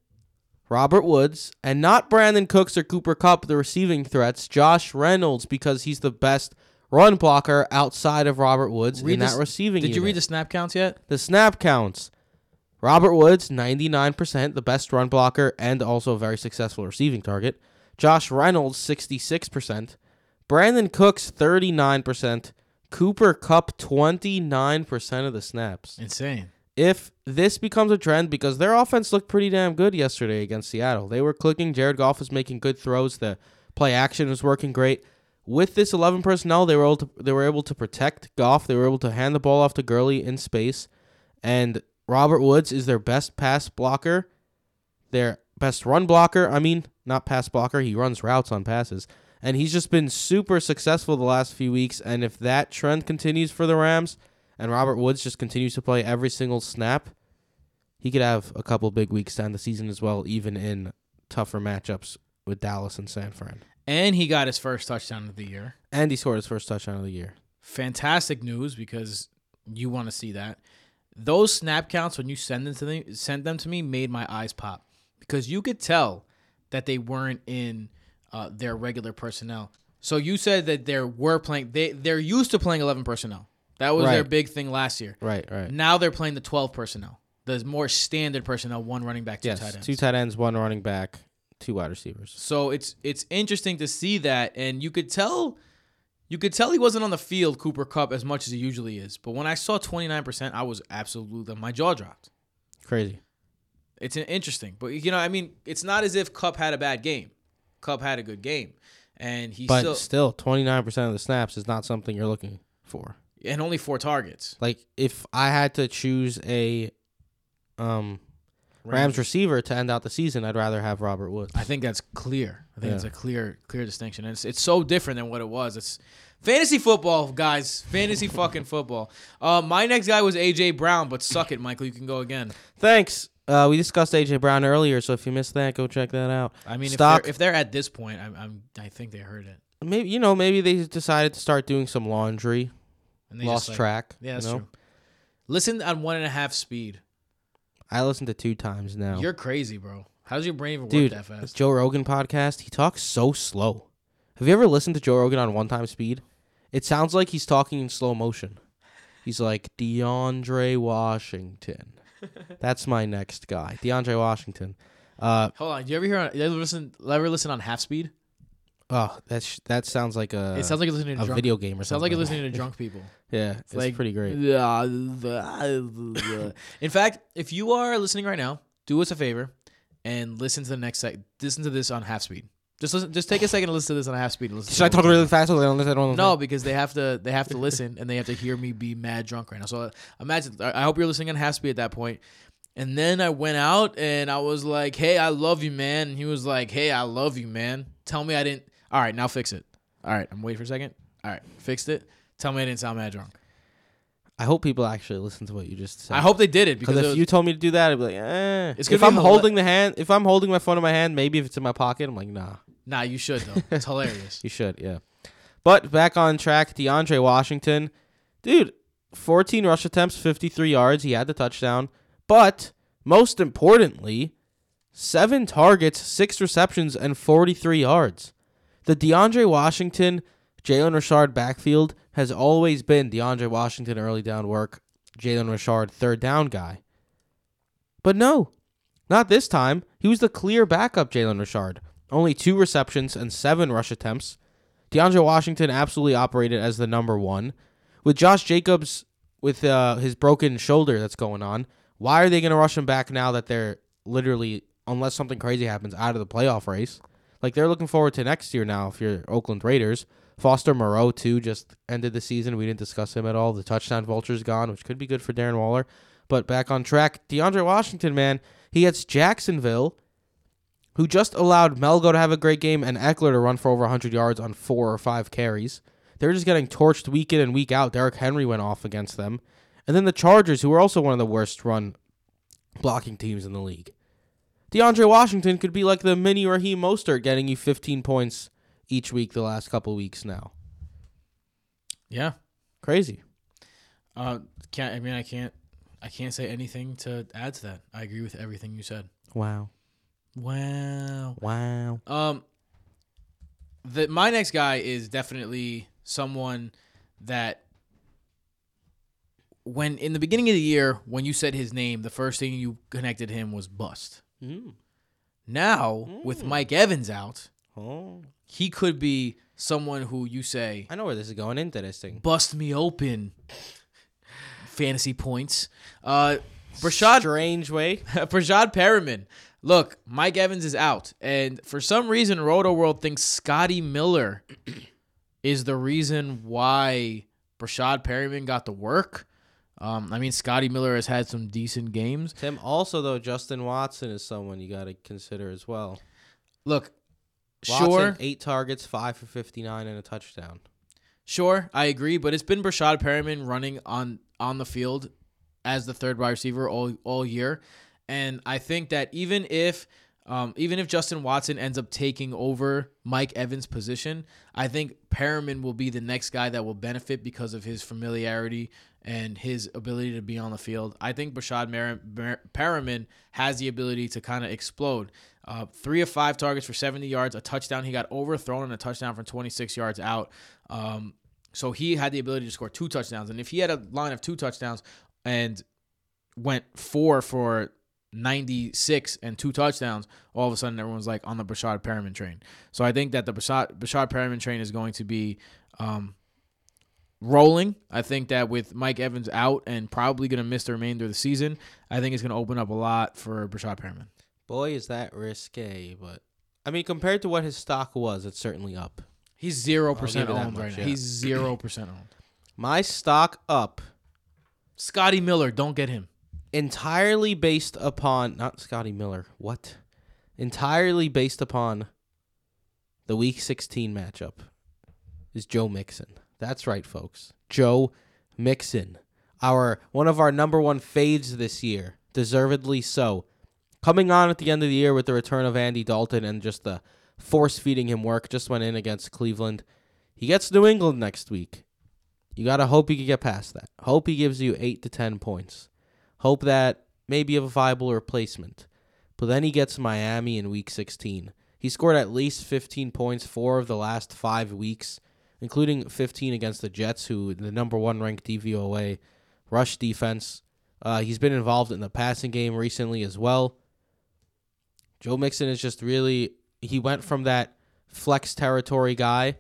Robert Woods. And not Brandon Cooks or Cooper Kupp, the receiving threats. Josh Reynolds, because he's the best run blocker outside of Robert Woods read in that the, receiving Did unit. You read the snap counts yet? The snap counts. Robert Woods, ninety-nine percent, the best run blocker and also a very successful receiving target. Josh Reynolds, sixty-six percent. Brandon Cooks, thirty-nine percent. Cooper Kupp, twenty-nine percent of the snaps. Insane. If this becomes a trend, because their offense looked pretty damn good yesterday against Seattle. They were clicking. Jared Goff was making good throws. The play action was working great. With this eleven personnel, they were able to, they were able to protect Goff. They were able to hand the ball off to Gurley in space. And Robert Woods is their best pass blocker. Their best run blocker. I mean, not pass blocker. He runs routes on passes. And he's just been super successful the last few weeks. And if that trend continues for the Rams and Robert Woods just continues to play every single snap, he could have a couple big weeks down the season as well, even in tougher matchups with Dallas and San Fran. And he got his first touchdown of the year. And he scored his first touchdown of the year. Fantastic news, because you want to see that. Those snap counts, when you send them to me, sent them to me, made my eyes pop. Because you could tell that they weren't in... Uh, their regular personnel. So you said that they were playing. They they're used to playing eleven personnel. That was right. Their big thing last year. Right, right. Now they're playing the twelve personnel. The more standard personnel: one running back, two yes, tight ends. Two tight ends, one running back, two wide receivers. So it's it's interesting to see that, and you could tell, you could tell he wasn't on the field, Cooper Kupp, as much as he usually is. But when I saw twenty-nine percent, I was absolutely my jaw dropped. Crazy. It's interesting, but you know, I mean, it's not as if Kupp had a bad game. Kupp had a good game, and he but still... But still, twenty-nine percent of the snaps is not something you're looking for. And only four targets. Like, if I had to choose a um, Rams. Rams receiver to end out the season, I'd rather have Robert Woods. I think that's clear. I think it's yeah. a clear clear distinction. And it's, it's so different than what it was. It's fantasy football, guys. Fantasy fucking football. Uh, my next guy was A J. Brown, but suck it, Michael. You can go again. Thanks. Uh, we discussed A J. Brown earlier, so if you missed that, go check that out. I mean, Stock, if, they're, if they're at this point, I'm, I'm, I think they heard it. Maybe you know, maybe they decided to start doing some laundry, and they lost like, track. Yeah, that's you know? true. Listen on one and a half speed. I listen to two times now. You're crazy, bro. How does your brain even Dude, work that fast? Dude, Joe Rogan podcast, he talks so slow. Have you ever listened to Joe Rogan on one time speed? It sounds like he's talking in slow motion. He's like DeAndre Washington. That's my next guy, DeAndre Washington. Uh, Hold on, do you ever hear? On, you ever listen? Ever listen on half speed? Oh, that sh- that sounds like a. It sounds like you're listening to a drunk, video game or it sounds something. Sounds like you're listening to drunk people. Yeah, it's, it's like, pretty great. In fact, if you are listening right now, do us a favor and listen to the next sec. Listen to this on half speed. Just listen. Just take a second to listen to this on half speed. Should to I talk really fast? Or don't, I don't no, because they have to. They have to listen, and they have to hear me be mad drunk right now. So imagine. I hope you're listening on half speed at that point. And then I went out, and I was like, "Hey, I love you, man." And he was like, "Hey, I love you, man." Tell me I didn't. All right, now fix it. All right, I'm waiting for a second. All right, fixed it. Tell me I didn't sound mad drunk. I hope people actually listen to what you just said. I hope they did it, because if it was, you told me to do that, I'd be like, eh. It's if I'm holding the hand, if I'm holding my phone in my hand, maybe if it's in my pocket, I'm like, nah. Nah, you should though. It's hilarious. You should, yeah. But back on track, DeAndre Washington, dude, fourteen rush attempts, fifty-three yards. He had the touchdown, but most importantly, seven targets, six receptions, and forty-three yards. The DeAndre Washington, Jalen Richard backfield has always been DeAndre Washington early down work, Jalen Richard third down guy. But no, not this time. He was the clear backup Jalen Richard. Only two receptions and seven rush attempts. DeAndre Washington absolutely operated as the number one. With Josh Jacobs with uh, his broken shoulder that's going on, why are they going to rush him back now that they're literally, unless something crazy happens, out of the playoff race? Like, they're looking forward to next year now if you're Oakland Raiders. Foster Moreau, too, just ended the season. We didn't discuss him at all. The touchdown vulture's gone, which could be good for Darren Waller. But back on track, DeAndre Washington, man, he hits Jacksonville, who just allowed Melgo to have a great game and Eckler to run for over one hundred yards on four or five carries. They're just getting torched week in and week out. Derrick Henry went off against them. And then the Chargers, who were also one of the worst run blocking teams in the league. DeAndre Washington could be like the mini Raheem Mostert, getting you fifteen points each week the last couple weeks now. Yeah. Crazy. Uh, can't, I mean, I can't I can't say anything to add to that. I agree with everything you said. Wow. Wow. Wow. Um, the, my next guy is definitely someone that, when in the beginning of the year, when you said his name, the first thing you connected him was bust. Mm. Now, mm. with Mike Evans out, oh. he could be someone who you say, I know where this is going into this thing. Bust me open. Fantasy points. Uh, Brashad, Strange way. Brashad Perriman. Look, Mike Evans is out. And for some reason, RotoWorld thinks Scotty Miller is the reason why Brashad Perriman got the work. Um, I mean, Scotty Miller has had some decent games. Tim, also, though, Justin Watson is someone you got to consider as well. Look, Watson, sure. eight targets, five for fifty-nine, and a touchdown. Sure, I agree, but it's been Brashad Perriman running on, on the field as the third wide receiver all, all year. And I think that even if um, even if Justin Watson ends up taking over Mike Evans' position, I think Perriman will be the next guy that will benefit because of his familiarity and his ability to be on the field. I think Brashad Mer- Mer- Perriman has the ability to kind of explode. Uh, three of five targets for seventy yards, a touchdown. He got overthrown and a touchdown from twenty-six yards out. Um, so he had the ability to score two touchdowns. And if he had a line of two touchdowns and went four for ninety-six and two touchdowns, all of a sudden everyone's like on the Brashad Perriman train. So I think that the Brashad, Brashad Perriman train is going to be um, rolling. I think that with Mike Evans out and probably going to miss the remainder of the season, I think it's going to open up a lot for Brashad Perriman. Boy, is that risque. But I mean, compared to what his stock was, it's certainly up. He's zero percent owned right now. Yeah. He's zero percent owned. My stock up. Scotty Miller, don't get him. Entirely based upon, not Scotty Miller, what? Entirely based upon the Week sixteen matchup is Joe Mixon. That's right, folks. Joe Mixon, our one of our number one fades this year, deservedly so. Coming on at the end of the year with the return of Andy Dalton and just the force-feeding him work, just went in against Cleveland. He gets New England next week. You got to hope he can get past that. Hope he gives you eight to ten points. Hope that maybe you have a viable replacement. But then he gets Miami in Week sixteen. He scored at least fifteen points four of the last five weeks, including fifteen against the Jets, who the number one ranked D V O A rush defense. Uh, he's been involved in the passing game recently as well. Joe Mixon is just really, he went from that flex territory guy,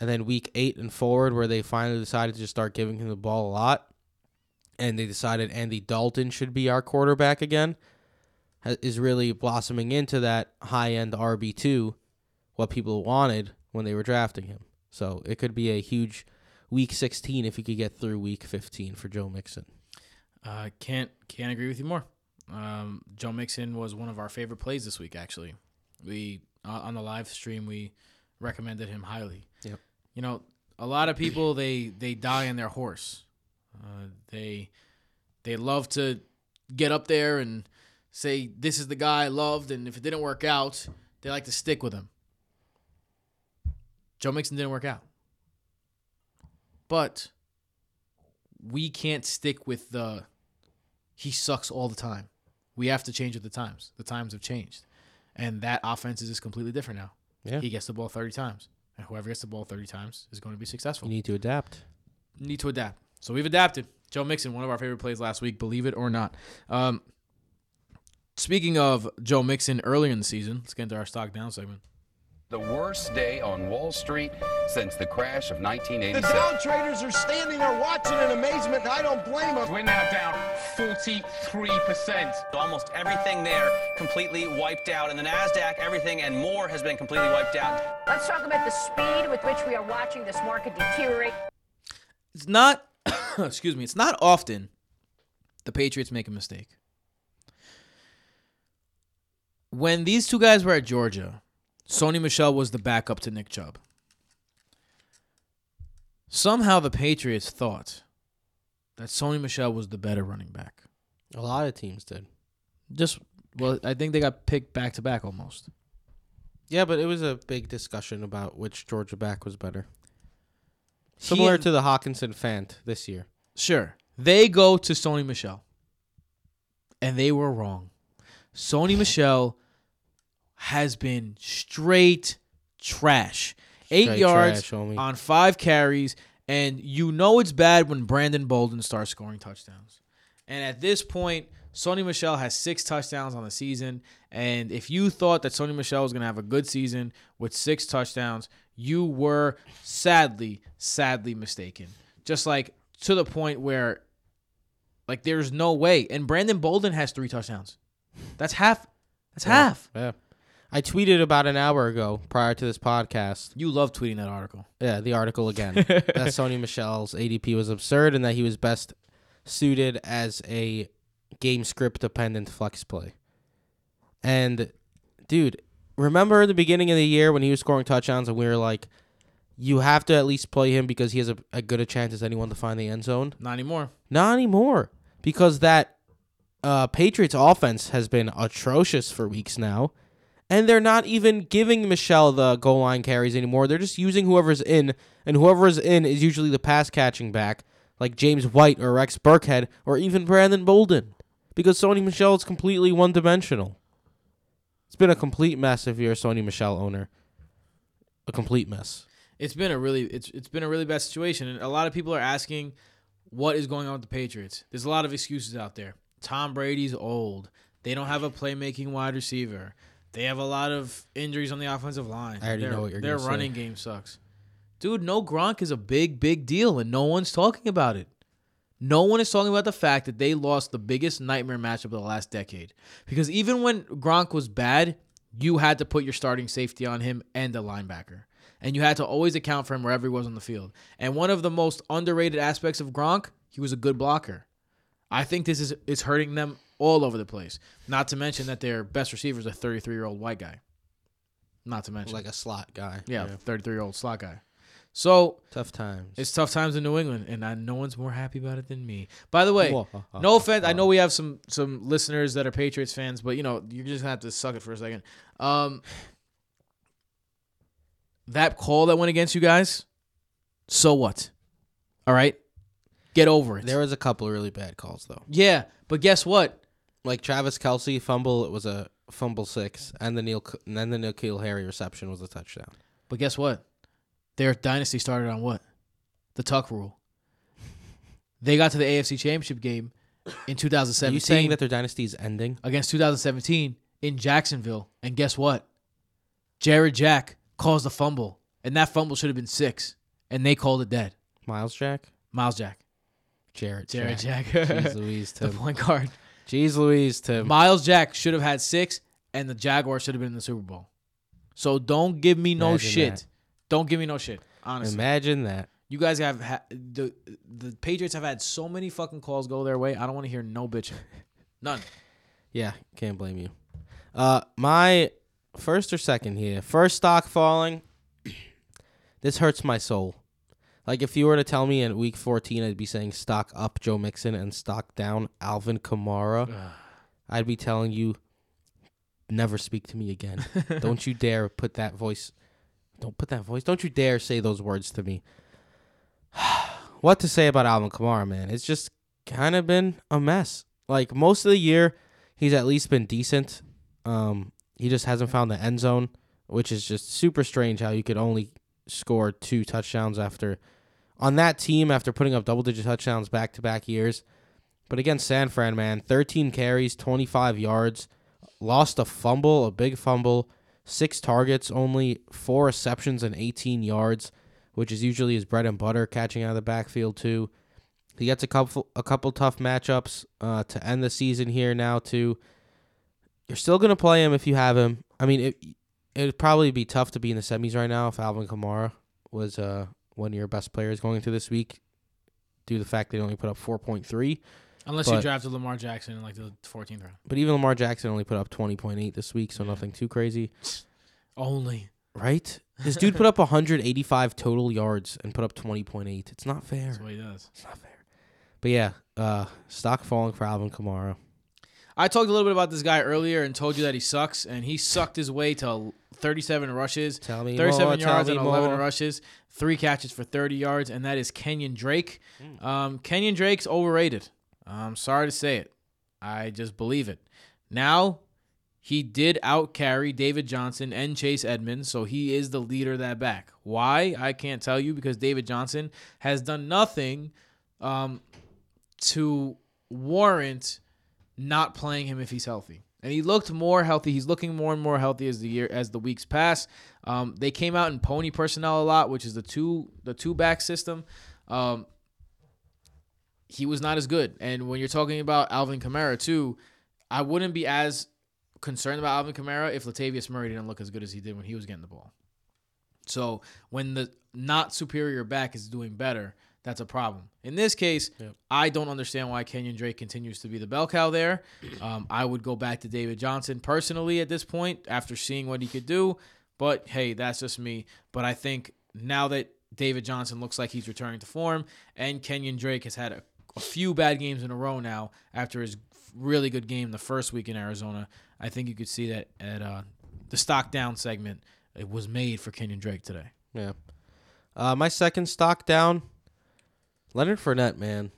and then Week eight and forward where they finally decided to just start giving him the ball a lot. And they decided Andy Dalton should be our quarterback again, is really blossoming into that high-end R B two, what people wanted when they were drafting him. So it could be a huge Week sixteen if you could get through Week fifteen for Joe Mixon. Uh, can't can't agree with you more. Um, Joe Mixon was one of our favorite plays this week, actually. We uh, on the live stream, we recommended him highly. Yep. You know, a lot of people, they, they die on their horse. Uh, Uh, they they love to get up there and say, this is the guy I loved, and if it didn't work out, they like to stick with him. Joe Mixon didn't work out. But we can't stick with the he sucks all the time. We have to change with the times. The times have changed. And that offense is just completely different now. Yeah. He gets the ball thirty times. And whoever gets the ball thirty times is going to be successful. You need to adapt. You need to adapt. So we've adapted. Joe Mixon, one of our favorite plays last week, believe it or not. Um, speaking of Joe Mixon earlier in the season, let's get into our stock down segment. The worst day on Wall Street since the crash of nineteen eighty-seven. The Dow traders are standing there watching in amazement, and I don't blame them. We're now down forty-three percent. Almost everything there completely wiped out. In the NASDAQ, everything and more has been completely wiped out. Let's talk about the speed with which we are watching this market deteriorate. It's not, excuse me, it's not often the Patriots make a mistake. When these two guys were at Georgia, Sony Michel was the backup to Nick Chubb. Somehow the Patriots thought that Sony Michel was the better running back. A lot of teams did. Just, well, I think they got picked back-to-back almost. Yeah, but it was a big discussion about which Georgia back was better. Similar he, to the Hawkinson-Fant this year. Sure. They go to Sony Michel. And they were wrong. Sony Michel has been straight trash. Eight straight yards trash, on five carries, and you know it's bad when Brandon Bolden starts scoring touchdowns. And at this point, Sony Michel has six touchdowns on the season, and if you thought that Sony Michel was going to have a good season with six touchdowns, you were sadly, sadly mistaken. Just like to the point where like there's no way. And Brandon Bolden has three touchdowns. That's half. That's yeah, half. Yeah. I tweeted about an hour ago prior to this podcast. You love tweeting that article. Yeah, the article again. That Sony Michel's A D P was absurd and that he was best suited as a game script-dependent flex play. And, dude, remember the beginning of the year when he was scoring touchdowns and we were like, you have to at least play him because he has a, a good a chance as anyone to find the end zone? Not anymore. Not anymore. Because that uh, Patriots offense has been atrocious for weeks now. And they're not even giving Michel the goal line carries anymore. They're just using whoever's in, and whoever's in is usually the pass-catching back, like James White or Rex Burkhead or even Brandon Bolden, because Sony Michel is completely one-dimensional. It's been a complete mess if you're a Sony Michel owner. A complete mess. It's been a really it's it's been a really bad situation, and a lot of people are asking what is going on with the Patriots. There's a lot of excuses out there. Tom Brady's old. They don't have a playmaking wide receiver. They have a lot of injuries on the offensive line. I already their, know what you're going to say. Their running game sucks. Dude, no Gronk is a big, big deal, and no one's talking about it. No one is talking about the fact that they lost the biggest nightmare matchup of the last decade. Because even when Gronk was bad, you had to put your starting safety on him and a linebacker. And you had to always account for him wherever he was on the field. And one of the most underrated aspects of Gronk, he was a good blocker. I think this is it's hurting them all over the place. Not to mention that their best receiver is a thirty-three-year-old white guy. Not to mention. Like a slot guy. Yeah, yeah. thirty-three-year-old slot guy. So tough times. It's tough times in New England, and I, no one's more happy about it than me. By the way, whoa, uh, uh, no offense. Uh, I know we have some some listeners that are Patriots fans, but, you know, you're just going to have to suck it for a second. Um, that call that went against you guys, so what? All right? Get over it. There was a couple of really bad calls, though. Yeah, but guess what? Like Travis Kelce fumble, it was a fumble six, and the Neil and then the N'Keal Harry reception was a touchdown. But guess what? Their dynasty started on what? The Tuck rule. They got to the A F C Championship game in two thousand seventeen. Are you saying that their dynasty is ending? Against two thousand seventeen in Jacksonville, and guess what? Jared Jack caused a fumble, and that fumble should have been six, and they called it dead. Miles Jack? Miles Jack. Jared Jack. Jared Jack. Jeez Louise, Tim. The point guard. Jeez Louise, Tim. Miles Jack should have had six, and the Jaguars should have been in the Super Bowl. So don't give me no Imagine shit. That. Don't give me no shit, honestly. Imagine that. You guys have ha- the the Patriots have had so many fucking calls go their way. I don't want to hear no bitching. None. Yeah, can't blame you. Uh, my first or second here. First stock falling. This hurts my soul. Like, if you were to tell me in week fourteen, I'd be saying stock up Joe Mixon and stock down Alvin Kamara, I'd be telling you, never speak to me again. Don't you dare put that voice. Don't put that voice. Don't you dare say those words to me. What to say about Alvin Kamara, man? It's just kind of been a mess. Like, most of the year, he's at least been decent. Um, he just hasn't found the end zone, which is just super strange how you could only score two touchdowns after on that team after putting up double-digit touchdowns back-to-back years. But against San Fran, man, thirteen carries, twenty-five yards, lost a fumble, a big fumble, six targets, only four receptions and eighteen yards, which is usually his bread and butter, catching out of the backfield too. He gets a couple a couple tough matchups uh, to end the season here now too. You're still going to play him if you have him. I mean, it it would probably be tough to be in the semis right now if Alvin Kamara was uh, one of your best players going into this week due to the fact they only put up four point three. Unless but, you drafted Lamar Jackson in like the fourteenth round. But even Lamar Jackson only put up twenty point eight this week, so yeah. Nothing too crazy. Only. Right? This dude put up one hundred eighty-five total yards and put up twenty point eight. It's not fair. That's what he does. It's not fair. But yeah, uh, stock falling for Alvin Kamara. I talked a little bit about this guy earlier and told you that he sucks, and he sucked his way to thirty-seven rushes, tell me thirty-seven more, yards tell me and eleven more. Rushes, three catches for thirty yards, and that is Kenyon Drake. Mm. Um, Kenyon Drake's overrated. I'm sorry to say it. I just believe it. Now, he did out-carry David Johnson and Chase Edmonds, so he is the leader of that back. Why? I can't tell you because David Johnson has done nothing um, to warrant not playing him if he's healthy. And he looked more healthy. He's looking more and more healthy as the year as the weeks pass. Um, they came out in pony personnel a lot, which is the two the two back system. Um, he was not as good. And when you're talking about Alvin Kamara too, I wouldn't be as concerned about Alvin Kamara if Latavius Murray didn't look as good as he did when he was getting the ball. So when the not superior back is doing better, that's a problem. In this case, yep. I don't understand why Kenyon Drake continues to be the bell cow there. Um, I would go back to David Johnson personally at this point after seeing what he could do. But, hey, that's just me. But I think now that David Johnson looks like he's returning to form and Kenyon Drake has had a, a few bad games in a row now after his really good game the first week in Arizona, I think you could see that at uh, the stock down segment. It was made for Kenyon Drake today. Yeah. Uh, my second stock down, Leonard Fournette, man.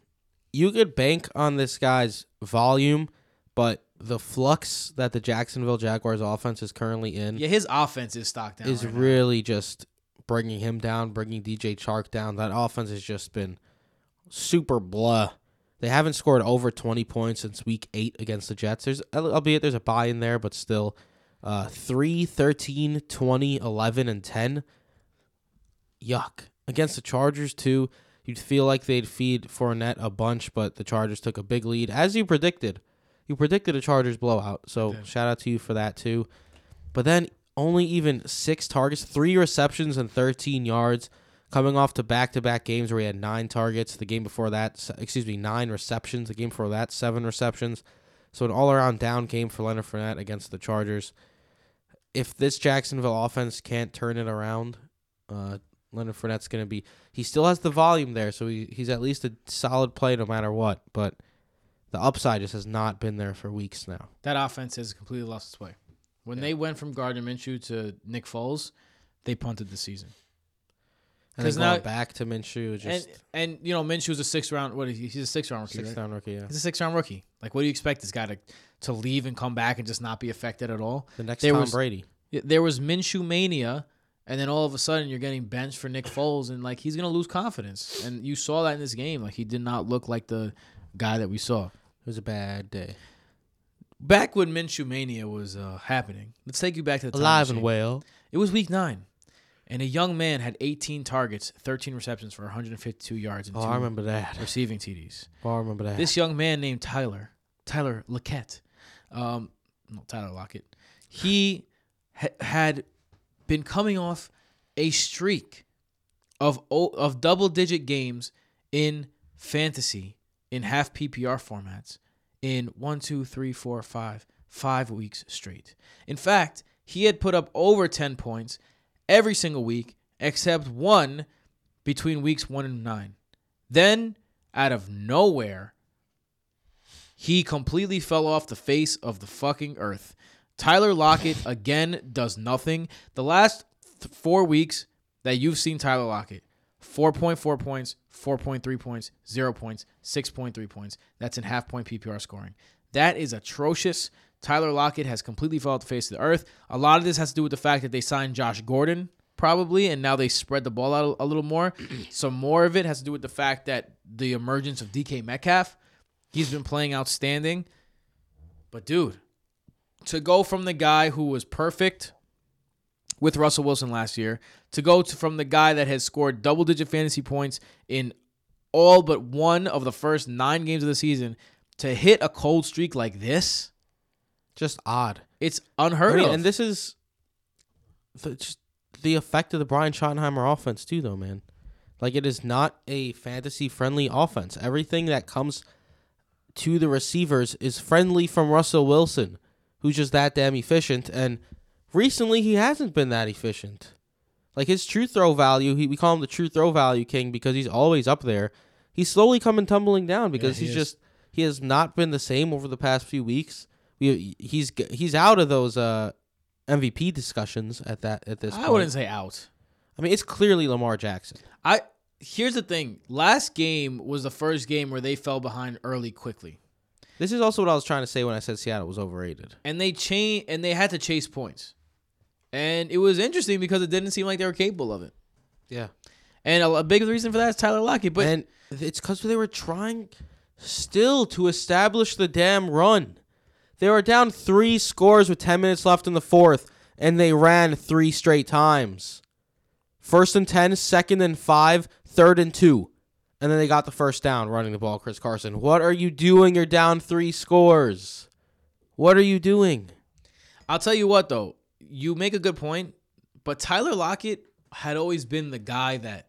You could bank on this guy's volume, but the flux that the Jacksonville Jaguars offense is currently in. Yeah, his offense is stock down. Is right really now. Just bringing him down, bringing D J Chark down. That offense has just been super blah. They haven't scored over twenty points since week eight against the Jets. There's, albeit there's a bye in there, but still uh, three, thirteen, twenty, eleven, and ten. Yuck. Against the Chargers, too. You'd feel like they'd feed Fournette a bunch, but the Chargers took a big lead, as you predicted. You predicted a Chargers blowout, so shout out to you for that, too. But then only even six targets, three receptions and thirteen yards, coming off to back-to-back games where he had nine targets. The game before that, excuse me, nine receptions. The game before that, seven receptions. So an all-around down game for Leonard Fournette against the Chargers. If this Jacksonville offense can't turn it around, uh, Leonard Fournette's going to be... He still has the volume there, so he, he's at least a solid play no matter what. But the upside just has not been there for weeks now. That offense has completely lost its way. When yeah. they went from Gardner Minshew to Nick Foles, they punted the season. And then going now, back to Minshew. Just and, and, you know, Minshew's a six-round... What is he? He's a six-round rookie, Six-round right? rookie, yeah. He's a six-round rookie. Like, what do you expect this guy to, to leave and come back and just not be affected at all? The next there Tom was, Brady. There was Minshew mania... And then all of a sudden, you're getting benched for Nick Foles, and like he's gonna lose confidence. And you saw that in this game; like he did not look like the guy that we saw. It was a bad day. Back when Minshew mania was uh, happening, let's take you back to the time alive machine. And well. It was week nine, and a young man had eighteen targets, thirteen receptions for one hundred fifty-two yards, and oh, two I remember that receiving T Ds. Oh, I remember that. This young man named Tyler Tyler Lockett, um, no, Tyler Lockett. He ha- had. been coming off a streak of of double-digit games in fantasy, in half P P R formats, in one, two, three, four, five, five weeks straight. In fact, he had put up over ten points every single week, except one between weeks one and nine. Then, out of nowhere, he completely fell off the face of the fucking earth. Tyler Lockett, again, does nothing. The last th- four weeks that you've seen Tyler Lockett, four point four points, four point three points, zero points, six point three points. That's in half-point P P R scoring. That is atrocious. Tyler Lockett has completely fallen off the face of the earth. A lot of this has to do with the fact that they signed Josh Gordon, probably, and now they spread the ball out a little more. Some more of it has to do with the fact that the emergence of D K Metcalf, he's been playing outstanding. But, dude, to go from the guy who was perfect with Russell Wilson last year, to go to from the guy that has scored double-digit fantasy points in all but one of the first nine games of the season, to hit a cold streak like this, just odd. It's unheard I mean, of. And this is the, just the effect of the Brian Schottenheimer offense too, though, man. Like, it is not a fantasy-friendly offense. Everything that comes to the receivers is friendly from Russell Wilson, who's just that damn efficient. And recently, he hasn't been that efficient. Like, his true throw value, he, we call him the true throw value king because he's always up there. He's slowly coming tumbling down because yeah, he he's is. just... He has not been the same over the past few weeks. We he's he's out of those uh, M V P discussions at that at this. I point. wouldn't say out. I mean, it's clearly Lamar Jackson. I here's the thing. Last game was the first game where they fell behind early quickly. This is also what I was trying to say when I said Seattle was overrated. And they cha- and they had to chase points, and it was interesting because it didn't seem like they were capable of it. Yeah, and a, a big reason for that is Tyler Lockett. But and it's because they were trying. Still to establish the damn run. They were down three scores with ten minutes left in the fourth, and they ran three straight times. First and ten, second and five, third and two. And then they got the first down running the ball, Chris Carson. What are you doing? You're down three scores. What are you doing? I'll tell you what, though. You make a good point, but Tyler Lockett had always been the guy that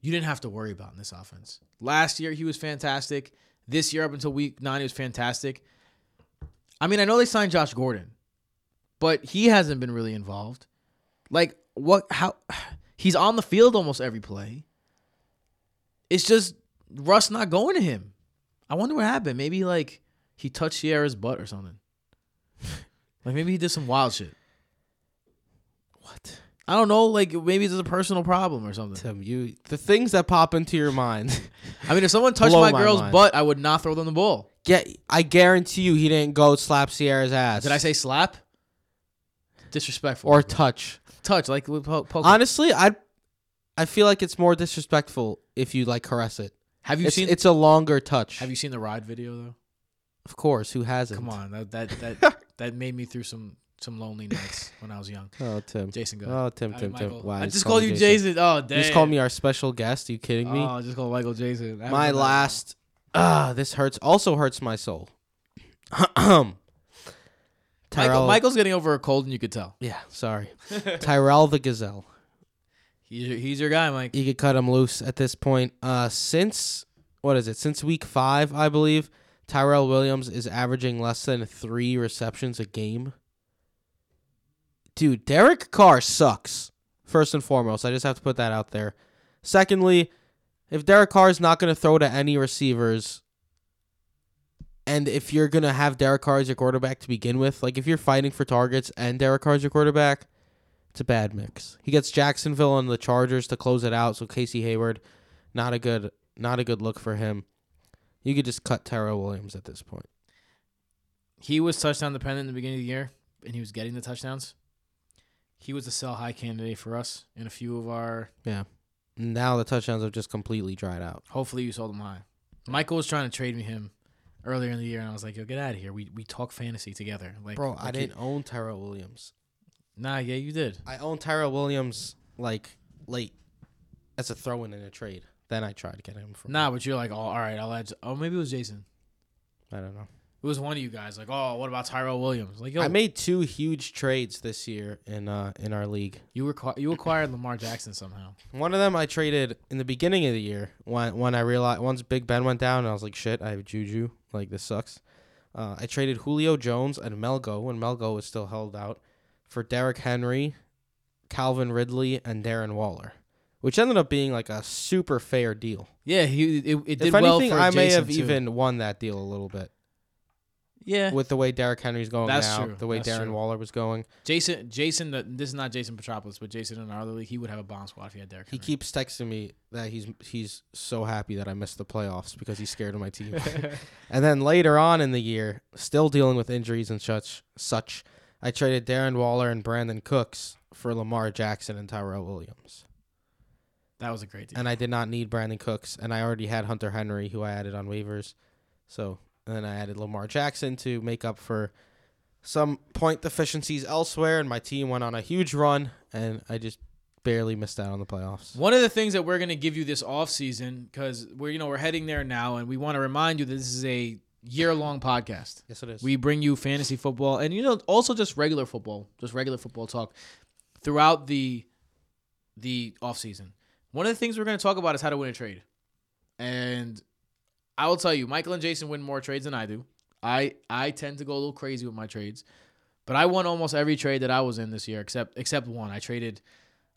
you didn't have to worry about in this offense. Last year, he was fantastic. This year, up until week nine, he was fantastic. I mean, I know they signed Josh Gordon, but he hasn't been really involved. Like, what, how, he's on the field almost every play. It's just Russ not going to him. I wonder what happened. Maybe, like, he touched Sierra's butt or something. Like, maybe he did some wild shit. What? I don't know, like, maybe it's a personal problem or something. Tim, you, the things that pop into your mind. I mean, if someone touched my, my girl's mind. butt, I would not throw them the ball. Get, I guarantee you he didn't go slap Sierra's ass. Did I say slap? Disrespectful. Or touch. Touch, like po- poke. Honestly, I I feel like it's more disrespectful if you, like, caress it. Have you it's, seen? It's a longer touch. Have you seen the ride video, though? Of course, who hasn't? Come on, that that that, that made me through some... Some lonely nights when I was young. Oh, Tim. Jason, go. Oh, Tim, Tim, Tim. Wow, I just called you Jason. Jason. Oh, damn. You just called me our special guest. Are you kidding me? Oh, I just called Michael Jason. My last. Ah, uh, this hurts. Also hurts my soul. Tyrell. Michael, Michael's getting over a cold, and you could tell. Yeah, sorry. Tyrell the Gazelle. He's your, he's your guy, Mike. You could cut him loose at this point. Uh, since, what is it? Since week five, I believe, Tyrell Williams is averaging less than three receptions a game. Dude, Derek Carr sucks, first and foremost. I just have to put that out there. Secondly, if Derek Carr is not going to throw to any receivers, and if you're going to have Derek Carr as your quarterback to begin with, like if you're fighting for targets and Derek Carr is your quarterback, it's a bad mix. He gets Jacksonville and the Chargers to close it out, so Casey Hayward, not a good, not a good look for him. You could just cut Tyrell Williams at this point. He was touchdown dependent in the beginning of the year, and he was getting the touchdowns. He was a sell-high candidate for us in a few of our... Yeah. Now the touchdowns have just completely dried out. Hopefully you sold them high. Michael was trying to trade me him earlier in the year, and I was like, yo, get out of here. We we talk fantasy together. Like, Bro, like I didn't it. own Tyrell Williams. Nah, yeah, you did. I owned Tyrell Williams, like, late as a throw-in in a trade. Then I tried to get him. From nah, me. But you're like, oh, all right, I'll add... Oh, maybe it was Jason. I don't know. It was one of you guys, like, oh, what about Tyrell Williams? Like, yo, I made two huge trades this year in uh, in our league. You requ- you acquired Lamar Jackson somehow. One of them I traded in the beginning of the year when when I realized once Big Ben went down, and I was like, shit, I have Juju, like this sucks. Uh, I traded Julio Jones and Melgo when Melgo was still held out for Derrick Henry, Calvin Ridley, and Darren Waller. which ended up being like a super fair deal. Yeah, he it, it did anything, well for Jason. If anything, I may have too. even won that deal a little bit. Yeah, with the way Derrick Henry's going That's now, true. the way That's Darren true. Waller was going. Jason, Jason, this is not Jason Petropoulos, but Jason in our other league, he would have a bomb squad if he had Derrick Henry. He keeps texting me that he's he's so happy that I missed the playoffs because he's scared of my team. And then later on in the year, still dealing with injuries and such, such, I traded Darren Waller and Brandon Cooks for Lamar Jackson and Tyrell Williams. That was a great deal. And I did not need Brandon Cooks, and I already had Hunter Henry, who I added on waivers, so... And then I added Lamar Jackson to make up for some point deficiencies elsewhere. And my team went on a huge run, and I just barely missed out on the playoffs. One of the things that we're going to give you this offseason, because we're, you know, we're heading there now, and we want to remind you that this is a year-long podcast. Yes, it is. We bring you fantasy football and, you know, also just regular football, just regular football talk throughout the the offseason. One of the things we're going to talk about is how to win a trade. And... I will tell you, Michael and Jason win more trades than I do. I, I tend to go a little crazy with my trades, but I won almost every trade that I was in this year except except one. I traded,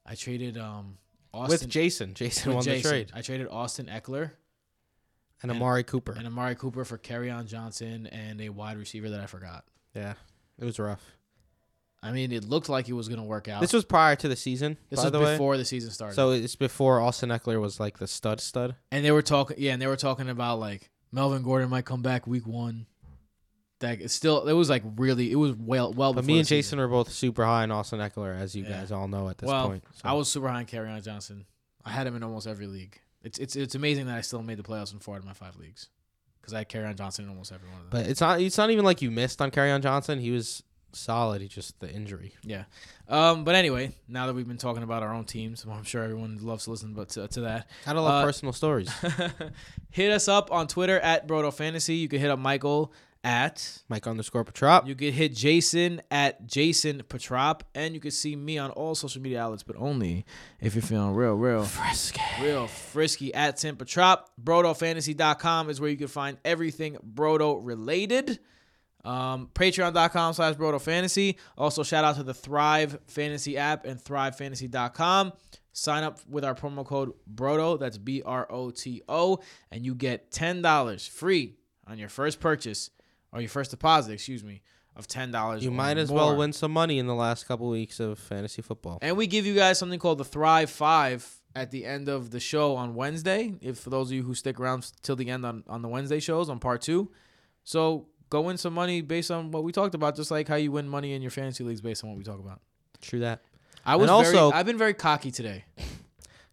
I traded um Austin with Jason. Jason with won Jason. the trade. I traded Austin Eckler and, and Amari Cooper and Amari Cooper for Kerryon Johnson and a wide receiver that I forgot. Yeah, it was rough. I mean, it looked like it was going to work out. This was prior to the season. This by was the before way. the season started. So it's before Austin Eckler was like the stud stud. And they were talking, yeah, and they were talking about like Melvin Gordon might come back week one. That it's still, it was like really, it was well, well. But before me and Jason are both super high on Austin Eckler, as you yeah. guys all know at this well, point. So. I was super high on Kerryon Johnson. I had him in almost every league. It's it's it's amazing that I still made the playoffs in four out of my five leagues because I had Kerryon Johnson in almost every one of them. But it's not it's not even like you missed on Kerryon Johnson. He was. Solid, just the injury. Yeah. Um, but anyway, now that we've been talking about our own teams, well, I'm sure everyone loves to listen but to, to that. I don't love uh, personal stories. Hit us up on Twitter at BrotoFantasy. You can hit up Michael at Mike underscore Petrop. You can hit Jason at Jason Petrop. And you can see me on all social media outlets, but only if you're feeling real, real frisky. Real frisky at Tim Petrop. Broto Fantasy dot com is where you can find everything Broto related. Um, Patreon.com slash BrotoFantasy. Also, shout out to the Thrive Fantasy app and Thrive Fantasy dot com. Sign up with our promo code BROTO, that's B R O T O, and you get ten dollars free on your first purchase or your first deposit, excuse me, of ten dollars. You might as more. well win some money in the last couple of weeks of fantasy football. And we give you guys something called the Thrive five at the end of the show on Wednesday. If for those of you who stick around till the end on, on the Wednesday shows on part two. So, go win some money based on what we talked about, just like how you win money in your fantasy leagues based on what we talk about. True that. I was also, very, I've been very cocky today.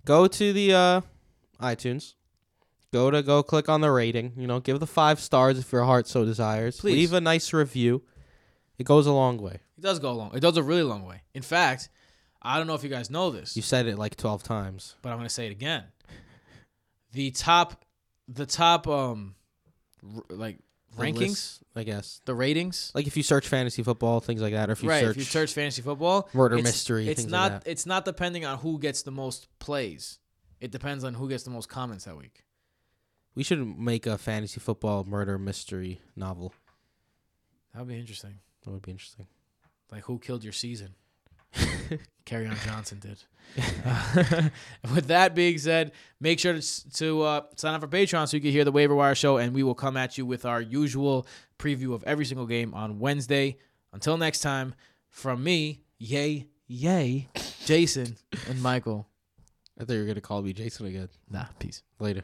Go to the uh, iTunes. Go to go click on the rating. You know, give the five stars if your heart so desires. Please. Leave a nice review. It goes a long way. It does go a long. It does a really long way. In fact, I don't know if you guys know this. You said it like twelve times, but I'm gonna say it again. The top, the top, um, r- like. Rankings, lists, I guess. The ratings, like if you search fantasy football, things like that, or if you right, search, if you search fantasy football, murder it's, mystery, it's things not, like that. It's not depending on who gets the most plays. It depends on who gets the most comments that week. We should make a fantasy football murder mystery novel. That would be interesting. That would be interesting. Like who killed your season? Kerryon Johnson did. Uh, with that being said, make sure to, to uh, sign up for Patreon so you can hear the Waiver Wire show, and we will come at you with our usual preview of every single game on Wednesday. Until next time, from me, yay, yay, Jason and Michael. I thought you were going to call me Jason again. Nah, peace. Later.